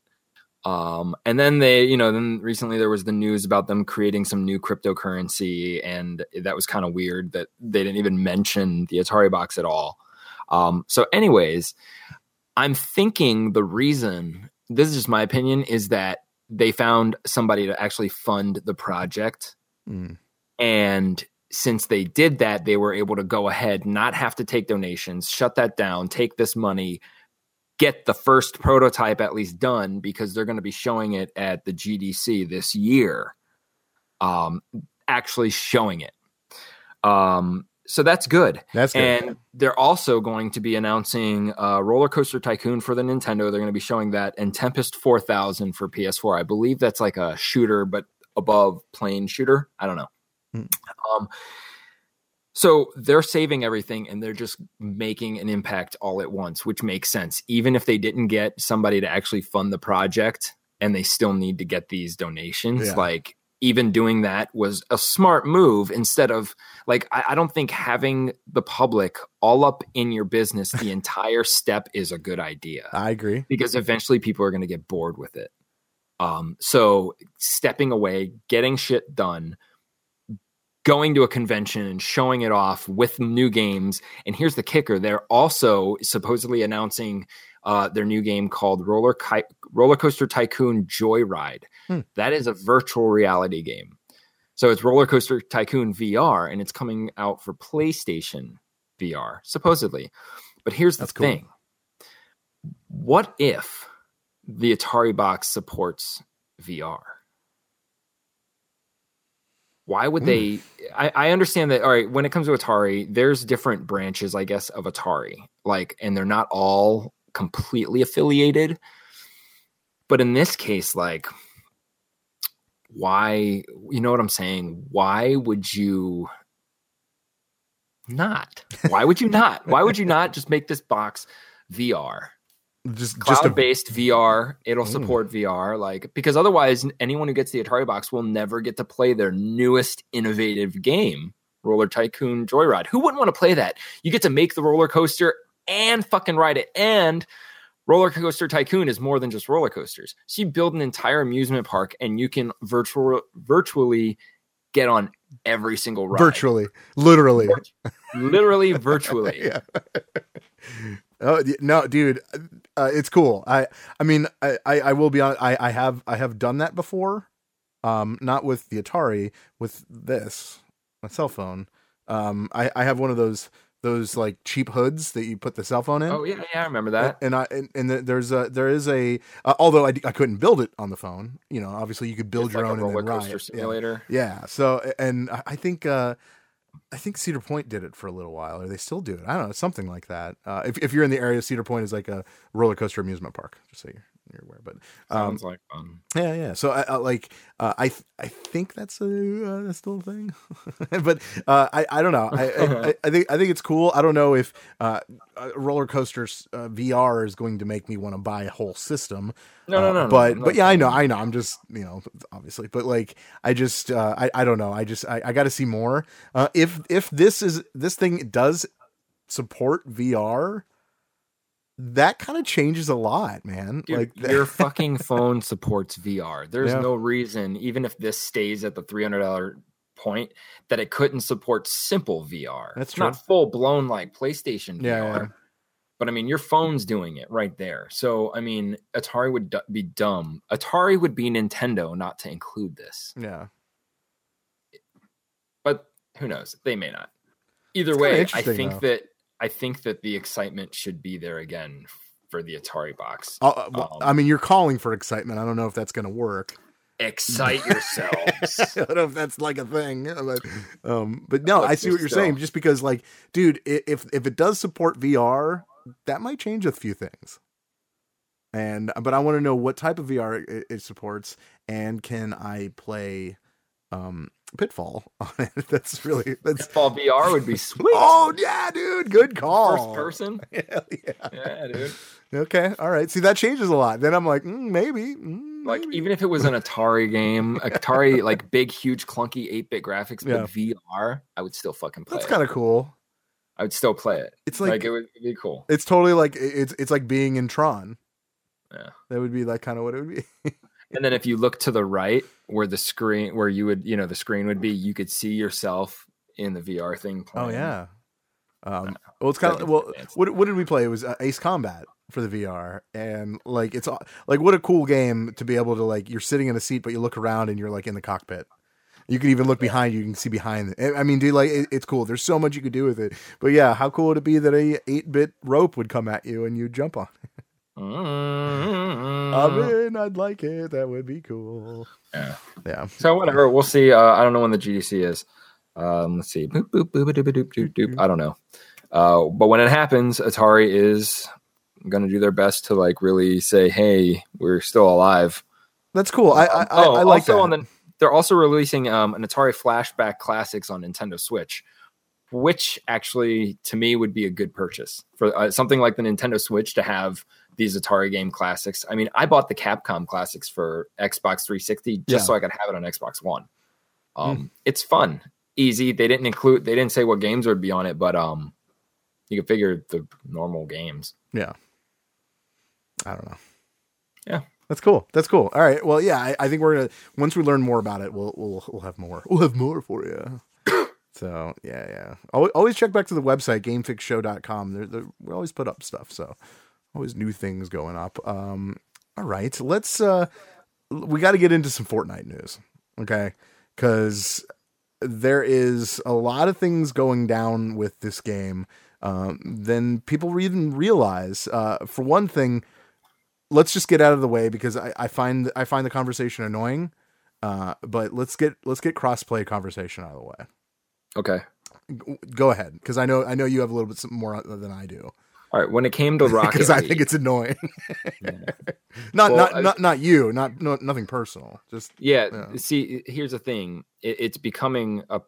And then then recently there was the news about them creating some new cryptocurrency, and that was kind of weird that they didn't even mention the Atari box at all. So anyways, I'm thinking the reason, this is just my opinion, is that they found somebody to actually fund the project. Mm. And since they did that, they were able to go ahead, not have to take donations, shut that down, take this money, get the first prototype at least done, because they're going to be showing it at the GDC this year. Actually showing it. So that's good. That's good. And they're also going to be announcing Roller Coaster Tycoon for the Nintendo. They're going to be showing that, and Tempest 4000 for PS4. I believe that's like a shooter, but above plane shooter. I don't know. So they're saving everything and they're just making an impact all at once, which makes sense. Even if they didn't get somebody to actually fund the project and they still need to get these donations, like even doing that was a smart move instead of like, I don't think having the public all up in your business the entire step is a good idea. I agree. Because eventually people are going to get bored with it. So stepping away, getting shit done, going to a convention and showing it off with new games. And here's the kicker. They're also supposedly announcing their new game called Roller Coaster Tycoon Joyride. That is a virtual reality game. So it's Roller Coaster Tycoon VR, and it's coming out for PlayStation VR, supposedly. But here's the thing. What if the Atari box supports VR? Why would they? I understand that. All right. When it comes to Atari, there's different branches, I guess, of Atari, like, and they're not all completely affiliated. But in this case, like, why, you know what I'm saying? Why would you not? Why would you not? Why would you not just make this box VR? Just cloud-based VR, it'll support VR, like, because otherwise anyone who gets the Atari box will never get to play their newest innovative game, Roller Tycoon Joyride. Who wouldn't want to play that? You get to make the roller coaster and fucking ride it. And Roller Coaster Tycoon is more than just roller coasters. So you build an entire amusement park and you can virtually get on every single ride. Literally, virtually. Yeah. Oh no, dude, it's cool. I mean, I will be honest. I have done that before. Not with the Atari, with this, my cell phone. I have one of those like cheap hoods that you put the cell phone in. Oh yeah, I remember that. And there is a although I couldn't build it on the phone, you know, obviously you could build your own roller coaster simulator. Yeah. So, and I think Cedar Point did it for a little while, or they still do it. I don't know, something like that. If you're in the area, Cedar Point is like a roller coaster amusement park, just so you're aware. But sounds like fun. Yeah. So I think that's still a thing. But I don't know. I think it's cool. I don't know if roller coasters VR is going to make me want to buy a whole system. No. But yeah, I know. I'm just, you know, obviously, but like, I just, I don't know. I just, I got to see more. If this thing does support VR, that kind of changes a lot, man. Dude, like your fucking phone supports VR. There's no reason, even if this stays at the $300 point, that it couldn't support simple VR. That's true. Not full blown like PlayStation VR. Yeah. But I mean, your phone's doing it right there. So, I mean, Atari would be dumb. Atari would be Nintendo not to include this. Yeah. But who knows? They may not. Either way, I think that the excitement should be there again for the Atari box. I mean, you're calling for excitement. I don't know if that's going to work. Excite yourselves. I don't know if that's like a thing, but no, I see what you're saying. Just because, like, dude, if it does support VR, that might change a few things. But I want to know what type of VR it supports, and can I play Pitfall on it? That's Pitfall VR would be sweet. Oh yeah, dude, good call. First person. Hell yeah, dude. Okay, all right. See, that changes a lot. Then I'm like, maybe. Like, even if it was an Atari game, like big, huge, clunky 8-bit graphics, but VR, I would still fucking play. That's kind of cool. I would still play it. It's like it would be cool. It's totally like it's like being in Tron. Yeah, that would be like kind of what it would be. And then if you look to the right where the screen would be, you could see yourself in the VR thing playing. Oh yeah. Well, it's kind of what did we play? It was Ace Combat for the VR, and like it's like what a cool game to be able to, like, you're sitting in a seat but you look around and you're like in the cockpit. You can even look behind you. You can see behind it. I mean, dude, like it's cool. There's so much you could do with it. But yeah, how cool would it be that a 8-bit rope would come at you and you jump on it? I mean, I'd like it. That would be cool. Yeah. So whatever. We'll see. I don't know when the GDC is. Let's see. Boop, boop, boop, boop, boop, boop, boop. I don't know. But when it happens, Atari is going to do their best to like really say, "Hey, we're still alive." That's cool. I like also that. They're also releasing an Atari Flashback Classics on Nintendo Switch, which actually to me would be a good purchase for something like the Nintendo Switch to have these Atari game classics. I mean, I bought the Capcom classics for Xbox 360 just so I could have it on Xbox One. It's fun, easy. They didn't say what games would be on it, but you could figure the normal games. Yeah. I don't know. Yeah. That's cool. That's cool. All right. Well, yeah, I think we're going to, once we learn more about it, we'll have more. We'll have more for you. So, yeah. Always check back to the website, GameFixShow.com. We always put up stuff, so always new things going up. All right. We got to get into some Fortnite news, okay? Because there is a lot of things going down with this game. Then people even realize, for one thing, let's just get out of the way because I find the conversation annoying. But let's get crossplay conversation out of the way. Okay, go ahead, because I know you have a little bit more than I do. All right, when it came to Rocket, because I think it's annoying. Yeah. Nothing personal. Just See, here's the thing: it's becoming a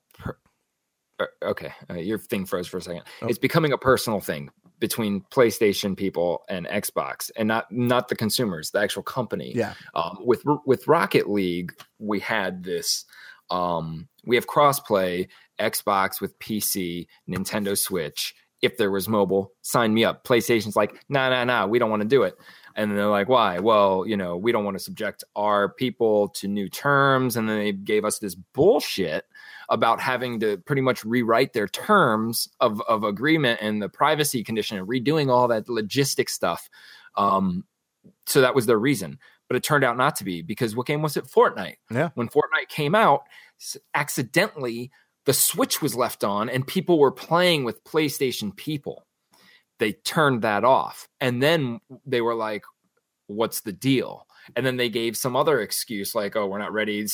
your thing froze for a second. Oh. It's becoming a personal thing between PlayStation people and Xbox, and not the consumers, the actual company. Yeah. With Rocket League, we had this. We have crossplay Xbox with PC, Nintendo Switch. If there was mobile, sign me up. PlayStation's like, nah, we don't want to do it. And they're like, why? Well, we don't want to subject our people to new terms. And then they gave us this bullshit about having to pretty much rewrite their terms of agreement and the privacy condition and redoing all that logistic stuff. So that was their reason. But it turned out not to be, because what game was it? Fortnite. Yeah. When Fortnite came out, accidentally the Switch was left on and people were playing with PlayStation people. They turned that off. And then they were like, what's the deal? And then they gave some other excuse like, oh, we're not ready.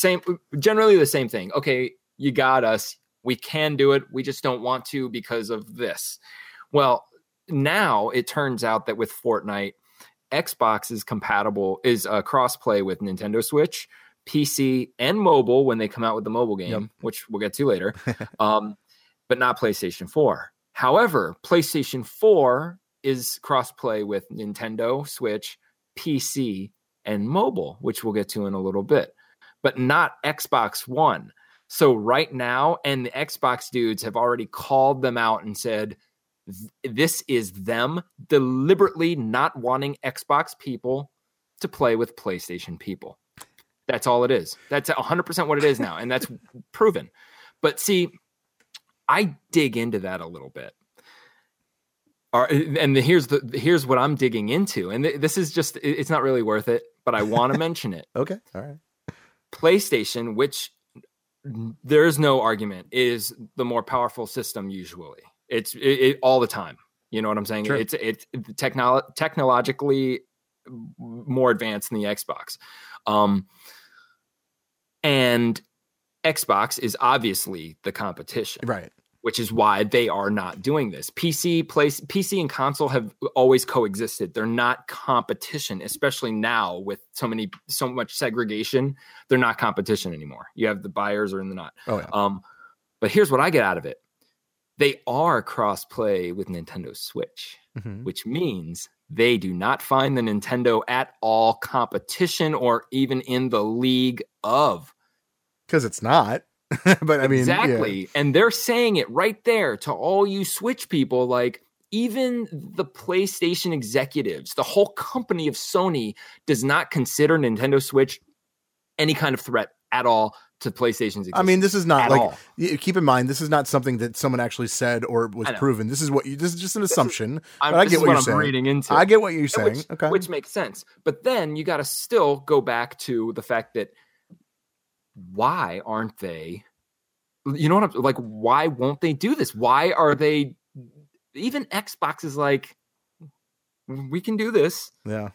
Generally the same thing. Okay, you got us. We can do it. We just don't want to because of this. Well, now it turns out that with Fortnite, Xbox is compatible, is a crossplay with Nintendo Switch, PC, and mobile when they come out with the mobile game, which we'll get to later, but not PlayStation 4. However, PlayStation 4 is crossplay with Nintendo Switch, PC, and mobile, which we'll get to in a little bit, but not Xbox One. So right now, and the Xbox dudes have already called them out and said, this is them deliberately not wanting Xbox people to play with PlayStation people. That's all it is. That's 100% what it is now. And that's proven. But see, I dig into that a little bit. And here's what I'm digging into. And this is just, it's not really worth it, but I want to mention it. Okay. All right. PlayStation, which there's no argument, is the more powerful system usually. It's all the time. You know what I'm saying? Sure. It's technologically more advanced than the Xbox. And Xbox is obviously the competition, right? Which is why they are not doing this. PC and console have always coexisted. They're not competition, especially now with so much segregation. They're not competition anymore. You have the buyers or in the not. Oh, yeah. But here's what I get out of it. They are cross-play with Nintendo Switch, which means they do not find the Nintendo at all competition or even in the league of. Because it's not. But I mean, exactly. Yeah. And they're saying it right there to all you Switch people, like even the PlayStation executives, the whole company of Sony does not consider Nintendo Switch any kind of threat at all to PlayStation's existence. I mean, this is not keep in mind, this is not something that someone actually said or was proven. This is just an assumption. I get what you're saying. Which makes sense. But then you got to still go back to the fact that why aren't they, why won't they do this? Why are they, even Xbox is like, we can do this. Yeah.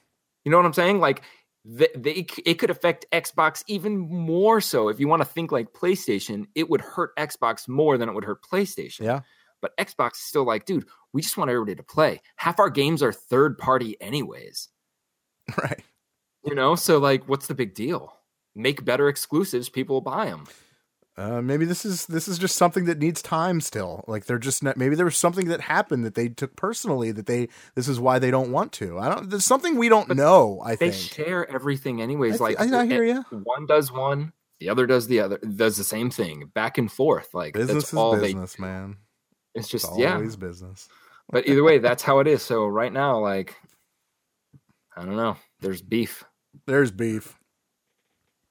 You know what I'm saying? Like, it could affect Xbox even more so. If you want to think like PlayStation, it would hurt Xbox more than it would hurt PlayStation. Yeah. But Xbox is still like, dude, we just want everybody to play. Half our games are third party anyways. Right. So like, what's the big deal? make better exclusives, people will buy them. Maybe this is just something that needs time still. Like they're just not, maybe there was something that happened that they took personally that this is why they don't want to. There's something we don't know. I think they share everything anyways. I hear you. One does one, the other does the other, does the same thing back and forth. Like business that's all is business, they do. Man. It's just always business. But either way, that's how it is. So right now, like, I don't know. There's beef. It's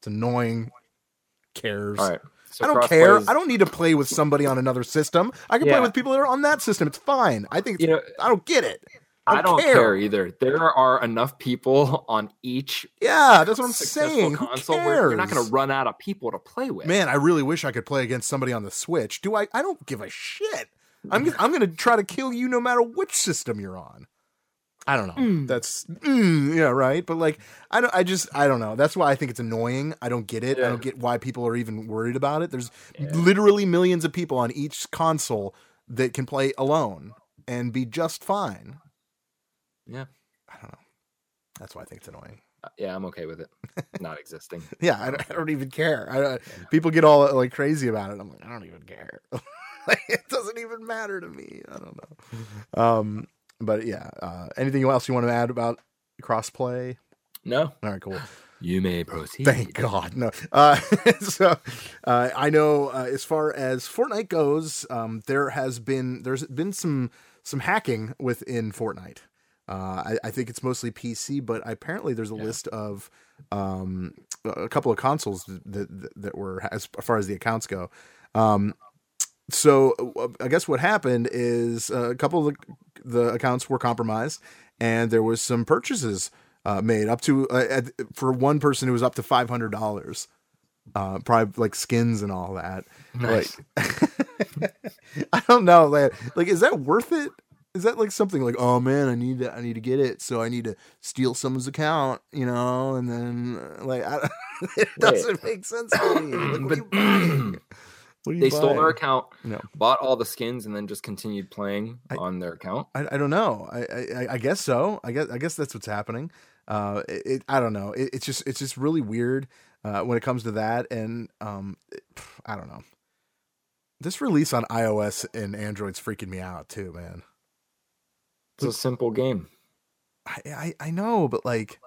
annoying. Cares. All right. So I don't care. I don't need to play with somebody on another system. I can play with people that are on that system. It's fine. I think I don't get it. I don't care either. There are enough people on each. Yeah, that's what I'm saying. Console where you're not going to run out of people to play with. Man, I really wish I could play against somebody on the Switch. Do I? I don't give a shit. I'm going to try to kill you no matter which system you're on. I don't know. That's right. But like, I don't know. That's why I think it's annoying. I don't get it. Yeah. I don't get why people are even worried about it. There's literally millions of people on each console that can play alone and be just fine. Yeah. I don't know. That's why I think it's annoying. Yeah, I'm okay with it not existing. Yeah, I don't even care. People get all like crazy about it. I'm like, I don't even care. Like, it doesn't even matter to me. I don't know. But yeah, anything else you want to add about crossplay? No. All right, cool. You may proceed. Thank God. No. So I know as far as Fortnite goes, there's been some hacking within Fortnite. I think it's mostly PC, but apparently there's a list of a couple of consoles that were, as far as the accounts go. So I guess what happened is a couple of the accounts were compromised, and there was some purchases made up to for one person it was up to $500, probably like skins and all that. Nice. Like, I don't know, like is that worth it? Is that like something like, oh man, I need to get it, so I need to steal someone's account, you know? And then like it doesn't make sense to me. Like, what are you buying? They stole their account, bought all the skins, and then just continued playing on their account. I don't know. I guess so. I guess that's what's happening. I don't know. It's just really weird when it comes to that. And I don't know. This release on iOS and Android's freaking me out too, man. It's a simple game. I know, but like.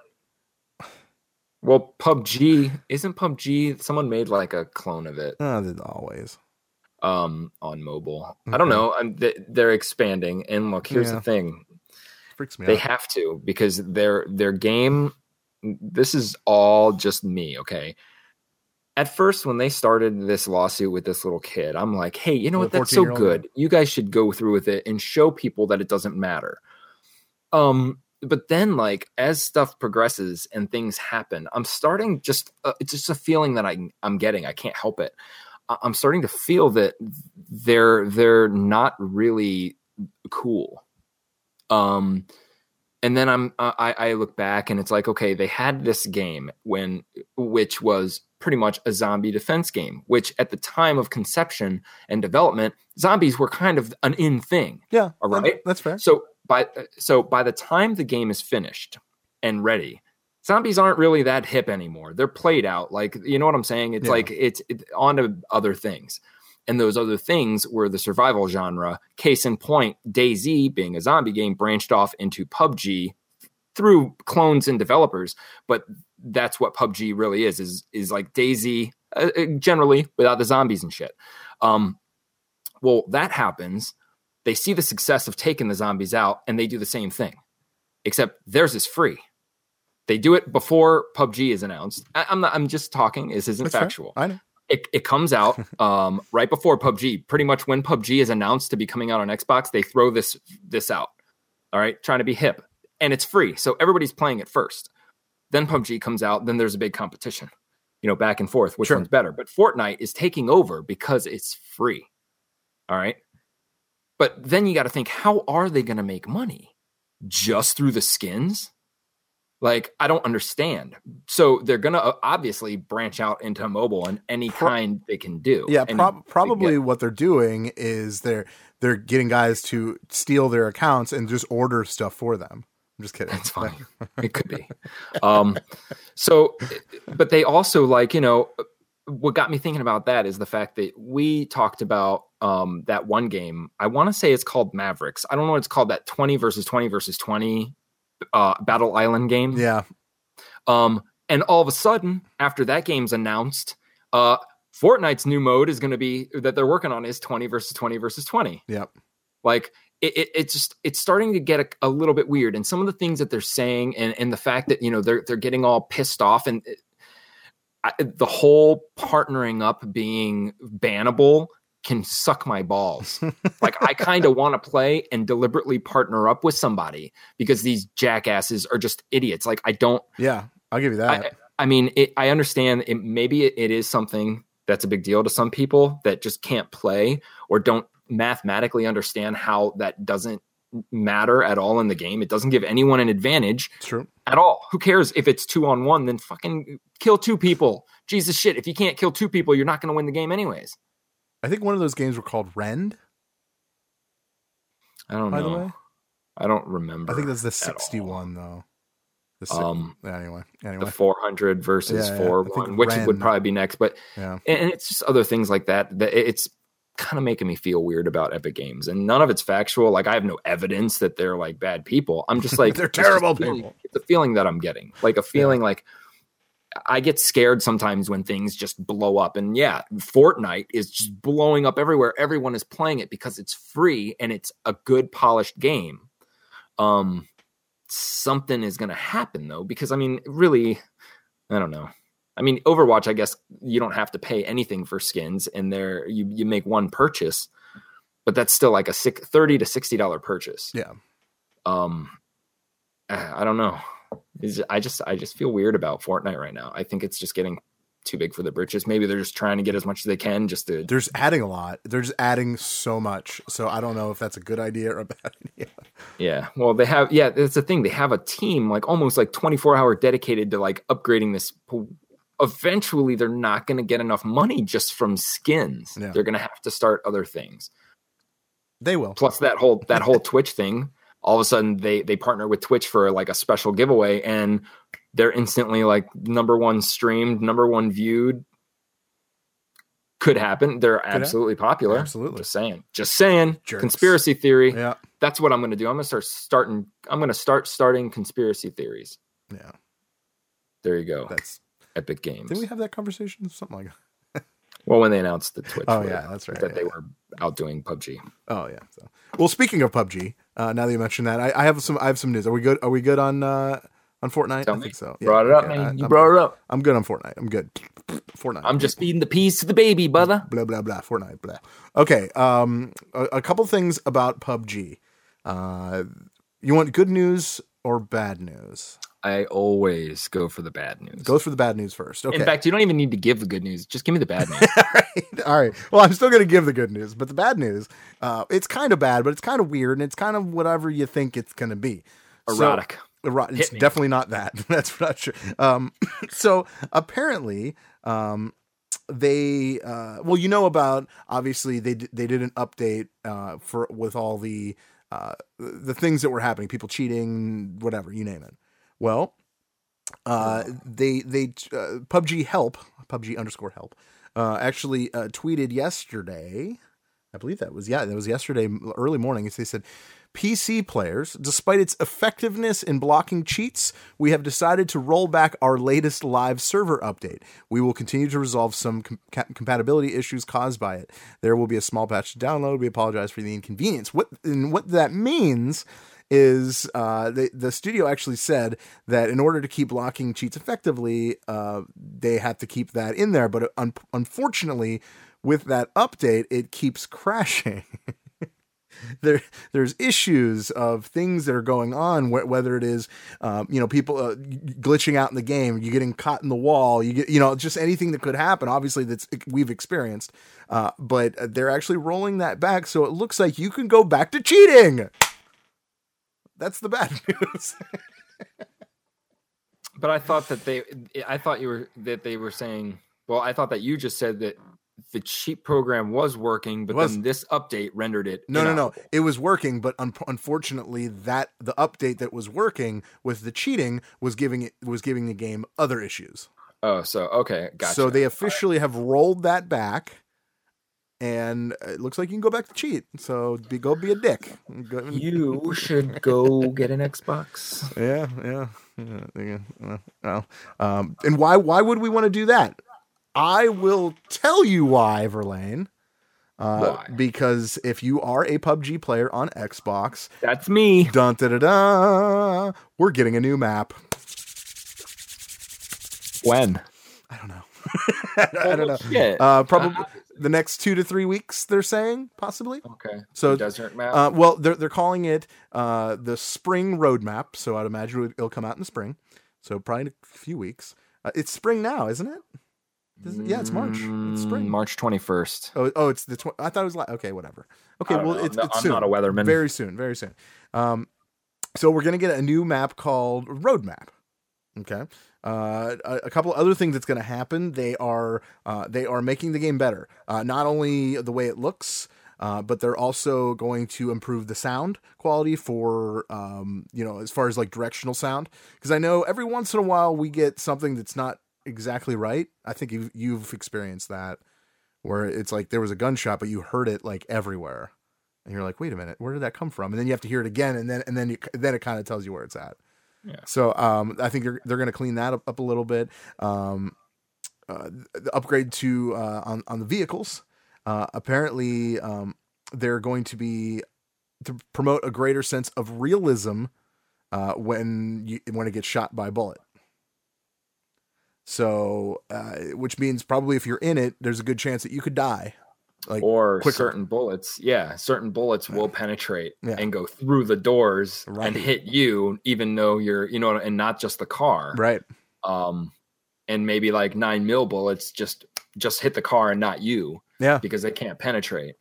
Well, PUBG, isn't PUBG, someone made like a clone of it. Oh, always. On mobile. Mm-hmm. I don't know. They're expanding. And look, here's the thing. Freaks me out. They have to, because their game, this is all just me, okay? At first, when they started this lawsuit with this little kid, I'm like, hey, you know what? That's so good. You guys should go through with it and show people that it doesn't matter. But then, like, as stuff progresses and things happen, I'm starting it's just a feeling that I'm getting. I can't help it. I'm starting to feel that they're not really cool. And then I look back and it's like, okay, they had this game which was pretty much a zombie defense game, which at the time of conception and development, zombies were kind of an in thing. Yeah. All right. That's fair. So by the time the game is finished and ready, zombies aren't really that hip anymore. They're played out. Like, you know what I'm saying? It's like it's on to other things. And those other things were the survival genre. Case in point, DayZ, being a zombie game, branched off into PUBG through clones and developers. But that's what PUBG really is like DayZ generally without the zombies and shit. Well, that happens. They see the success of taking the zombies out, and they do the same thing, except theirs is free. They do it before PUBG is announced. I'm just talking. This isn't factual. I know. It comes out right before PUBG. Pretty much when PUBG is announced to be coming out on Xbox, they throw this out. All right, trying to be hip, and it's free, so everybody's playing it first. Then PUBG comes out. Then there's a big competition, back and forth. Which one's better? But Fortnite is taking over because it's free. All right. But then you got to think, how are they going to make money? Just through the skins? Like, I don't understand. So they're going to obviously branch out into mobile and any kind they can do. Yeah, probably what they're doing is they're getting guys to steal their accounts and just order stuff for them. I'm just kidding. It's fine. It could be. So, but they also, like, you know, what got me thinking about that is the fact that we talked about that one game. I want to say it's called Mavericks. I don't know what it's called. That 20 versus 20 Battle Island game. Yeah. And all of a sudden, after that game's announced, Fortnite's new mode is going to be that they're working on is 20 versus 20 versus 20. Yep. Like, it's starting to get a little bit weird. And some of the things that they're saying and the fact that, you know, they're getting all pissed off and the whole partnering up being bannable can suck my balls. Like, I kind of want to play and deliberately partner up with somebody because these jackasses are just idiots. Like, I don't. Yeah, I'll give you that. I mean, I understand it. Maybe it is something that's a big deal to some people that just can't play or don't mathematically understand how that doesn't matter at all in the game. It doesn't give anyone an advantage at all. Who cares if it's 2-on-1? Then fucking kill two people. Jesus shit. If you can't kill two people, you're not going to win the game anyways. I think one of those games were called Rend. I don't know. I don't remember. I think that's the 61 though. Anyway, the 400 versus 4-1, which would probably be next, but and it's just other things like that that it's kind of making me feel weird about Epic Games, and none of it's factual. Like, I have no evidence that they're like bad people. I'm just like, they're terrible people. It's a feeling that I'm getting, like a feeling like I get scared sometimes when things just blow up. And yeah, Fortnite is just blowing up everywhere. Everyone is playing it because it's free and it's a good polished game. Something is going to happen though, because I mean, really, I don't know. I mean, Overwatch, I guess you don't have to pay anything for skins, and there you make one purchase, but that's still like a $30 to $60 purchase. Yeah. I don't know. I just feel weird about Fortnite right now. I think it's just getting too big for the britches. Maybe they're just trying to get as much as they can. They're just adding a lot. They're just adding so much. So I don't know if that's a good idea or a bad idea. Yeah. Well, they have. Yeah, that's the thing. They have a team like almost like 24-hour dedicated to like upgrading this. Eventually, they're not going to get enough money just from skins. Yeah. They're going to have to start other things. They will. Plus that whole Twitch thing. All of a sudden, they partner with Twitch for like a special giveaway, and they're instantly like #1 streamed, #1 viewed. Could happen. They're absolutely popular. Absolutely. Just saying. Jerks. Conspiracy theory. Yeah. That's what I'm going to do. I'm going to start starting conspiracy theories. Yeah. There you go. That's Epic Games. Did we have that conversation? Something like that. Well, when they announced the Twitch. Oh, yeah, that's right. That they were outdoing PUBG. Oh, yeah. So, well, speaking of PUBG, now that you mentioned that, I have some news. Are we good on Fortnite? Tell me. I think so. Yeah, brought it up, man. You brought it up. I'm good on Fortnite. I'm good. Fortnite. I'm just feeding the peas to the baby, brother. Blah, blah, blah. Fortnite, blah. Okay. A couple things about PUBG. You want good news or bad news? I always go for the bad news. Go for the bad news first. Okay. In fact, you don't even need to give the good news. Just give me the bad news. All right. Well, I'm still going to give the good news, but the bad news, it's kind of bad, but it's kind of weird, and it's kind of whatever you think it's going to be. Erotic. It's definitely not that. That's for not sure. So apparently, they well, you know about, obviously they did an update with all the things that were happening, people cheating, whatever, you name it. Well, they PUBG help, PUBG_help, actually tweeted yesterday. I believe that was yesterday early morning. They said, PC players, despite its effectiveness in blocking cheats, we have decided to roll back our latest live server update. We will continue to resolve some compatibility issues caused by it. There will be a small patch to download. We apologize for the inconvenience. What that means is the studio actually said that in order to keep blocking cheats effectively, they have to keep that in there. But unfortunately, with that update, it keeps crashing. There's issues of things that are going on, whether it is, people glitching out in the game, you getting caught in the wall, just anything that could happen. Obviously, that's we've experienced, but they're actually rolling that back. So it looks like you can go back to cheating. That's the bad news. But I thought that they were saying, well, I thought that you just said that the cheat program was working, but then this update rendered it. No. It was working, but unfortunately, the update that was working with the cheating was giving the game other issues. Oh, so okay, gotcha. So they officially have rolled that back, and it looks like you can go back to cheat. So go be a dick. You should go get an Xbox. Yeah. Well, and why would we want to do that? I will tell you why, Verlaine. Why? Because if you are a PUBG player on Xbox, that's me. Dun da da da. We're getting a new map. When? I don't know. I don't know. Probably the next 2 to 3 weeks. They're saying possibly. Okay. So desert map. Well, they're calling it the spring roadmap. So I'd imagine it'll come out in the spring. So probably in a few weeks. It's spring now, isn't it? Yeah, it's March. It's spring. March 21st. Oh, it's the. I thought it was. Okay, whatever. Okay, well, it's soon. I'm not a weatherman. Very soon. So we're gonna get a new map called Roadmap. Okay. A couple other things that's gonna happen. They are making the game better. Not only the way it looks, but they're also going to improve the sound quality for as far as like directional sound. Because I know every once in a while we get something that's not exactly right. I think you've experienced that, where it's like there was a gunshot, but you heard it like everywhere, and you're like, wait a minute, where did that come from? And then you have to hear it again, and then it kind of tells you where it's at. Yeah. So I think they're going to clean that up a little bit. The upgrade to on the vehicles, apparently they're going to be to promote a greater sense of realism when it gets shot by a bullet. So, which means probably if you're in it, there's a good chance that you could die. Certain bullets. Yeah. Certain bullets will penetrate and go through the doors and hit you, even though you're, and not just the car. Right. And maybe like 9mm bullets just hit the car and not you. Yeah. Because they can't penetrate.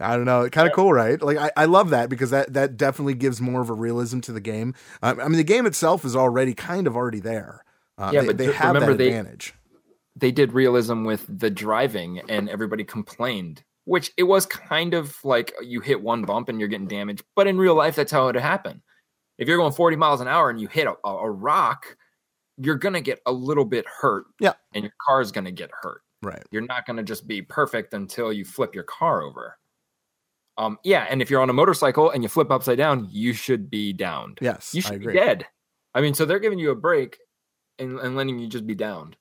I don't know. Kind of cool, right? Like, I love that because that definitely gives more of a realism to the game. I mean, the game itself is already kind of there. But they have that advantage. They did realism with the driving, and everybody complained, which it was kind of like you hit one bump and you're getting damage. But in real life, that's how it would happen. If you're going 40 miles an hour and you hit a rock, you're going to get a little bit hurt. Yeah. And your car is going to get hurt. Right. You're not going to just be perfect until you flip your car over. Yeah. And if you're on a motorcycle and you flip upside down, you should be downed. Yes. You should be dead. I mean, so they're giving you a break. And letting you just be downed.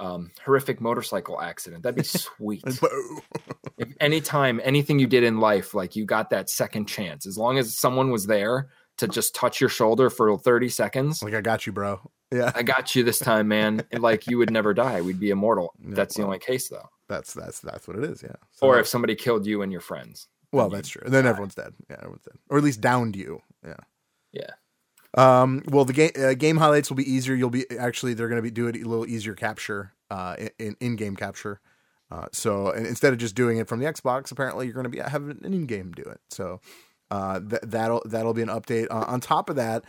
Horrific motorcycle accident. That'd be sweet. If anytime, anything you did in life, like you got that second chance. As long as someone was there to just touch your shoulder for 30 seconds. Like, I got you, bro. Yeah. I got you this time, man. And like, you would never die. We'd be immortal. Yeah, that's the only case, though. That's what it is, yeah. So or if somebody killed you and your friends. Well, that's true. Then everyone's dead. Yeah, everyone's dead. Or at least downed you. Yeah. Yeah. Well, the game highlights will be easier. They're going to be doing a little easier capture, in-game capture. So and instead of just doing it from the Xbox, apparently you're going to have an in-game do it. So, that'll be an update. On top of that,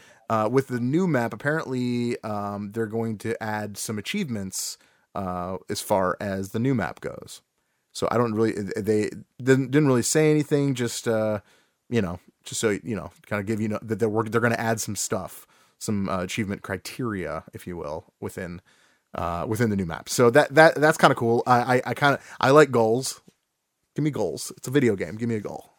with the new map, apparently, they're going to add some achievements, as far as the new map goes. So I don't really, they didn't really say anything, just, just so you know, kind of give you that they're going to add some stuff, some achievement criteria, if you will, within the new map. So that's kind of cool. I like goals. Give me goals. It's a video game. Give me a goal.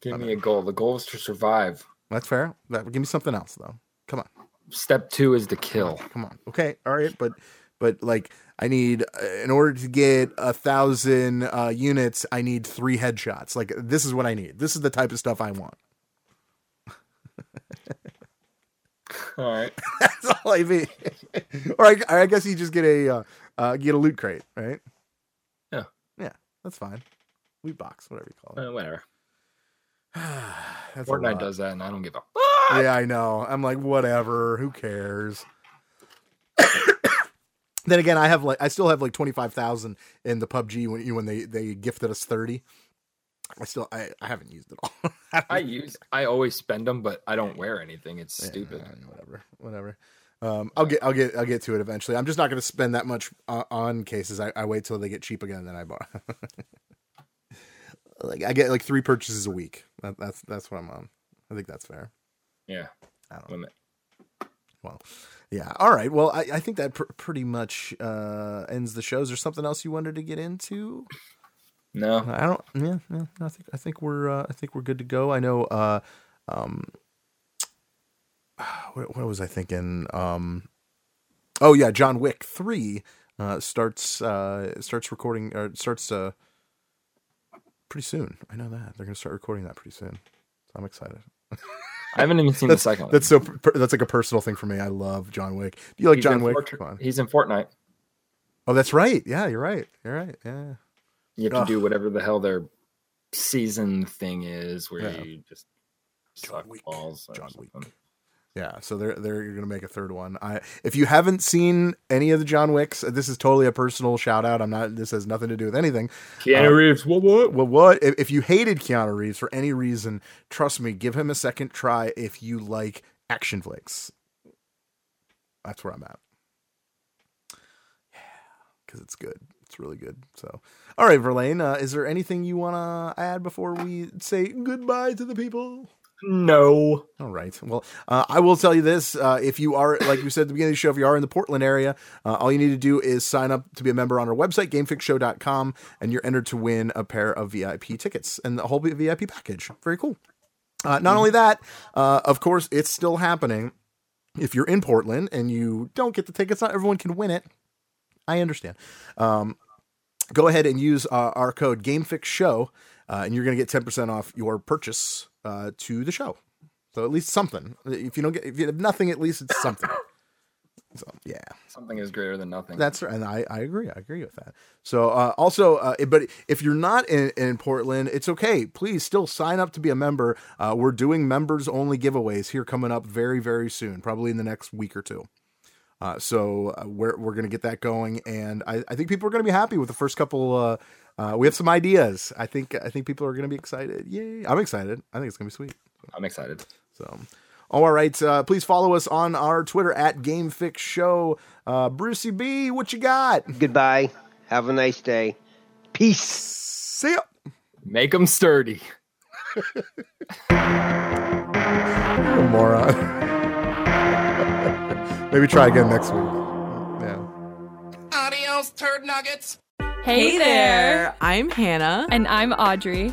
Give me a goal. The goal is to survive. That's fair. Give me something else though. Come on. Step 2 is to kill. Come on. Okay. All right. But like I need, in order to get 1,000 units, I need 3 headshots. Like this is what I need. This is the type of stuff I want. All right, that's all I need. Or I guess you just get a loot crate, right? Yeah, that's fine. Loot box, whatever you call it. Whatever. Fortnite does that, and I don't give a fuck. Yeah, I know. I'm like, whatever. Who cares? Then again, I still have like 25,000 in the PUBG when they gifted us 30. I haven't used it all. I always spend them, but I don't wear anything. It's stupid. Whatever. I'll get to it eventually. I'm just not going to spend that much on cases. I wait till they get cheap again, and then I buy. Like I get like 3 purchases a week. That's what I'm on. I think that's fair. Yeah. I don't know. Limit. Well, yeah. All right. Well, I think that pretty much ends the show. Is there something else you wanted to get into? No, I don't. Yeah, yeah. I think we're good to go. I know. What was I thinking? Oh yeah, John Wick 3 starts recording or starts pretty soon. I know that they're gonna start recording that pretty soon. So I'm excited. I haven't even seen the second one. That's like a personal thing for me. I love John Wick. Do you like John Wick? Come on. He's in Fortnite. Oh, that's right. Yeah, you're right. You're right. Yeah. You have to do whatever the hell their season thing is, where you just suck balls. John Wick. Yeah, so they're going to make a third one. If you haven't seen any of the John Wicks, this is totally a personal shout out. This has nothing to do with anything. Keanu Reeves, what? If you hated Keanu Reeves for any reason, trust me, give him a second try if you like action flicks. That's where I'm at. Yeah, because it's good. It's really good. So, all right, Verlaine, is there anything you want to add before we say goodbye to the people? No. All right. Well, I will tell you this. If you are, like we said at the beginning of the show, if you are in the Portland area, all you need to do is sign up to be a member on our website, GameFixShow.com, and you're entered to win a pair of VIP tickets and the whole VIP package. Very cool. Not only that, of course, it's still happening. If you're in Portland and you don't get the tickets, not everyone can win it. I understand. Go ahead and use our code GameFixShow, and you're going to get 10% off your purchase to the show. So at least something. If you have nothing, at least it's something. So yeah, something is greater than nothing. That's right, and I agree. I agree with that. So also, but if you're not in Portland, it's okay. Please still sign up to be a member. We're doing members only giveaways here coming up very, very soon, probably in the next week or two. So we're going to get that going, and I think people are going to be happy with the first couple. We have some ideas. I think people are going to be excited. Yay! I'm excited. I think it's going to be sweet. I'm excited. So, all right. Please follow us on our Twitter at GameFixShow. Brucey B, what you got? Goodbye. Have a nice day. Peace. See ya. Make them sturdy. You're a moron. Maybe try again next week. Yeah. Adios, turd nuggets. Hey there. I'm Hannah. And I'm Audrey.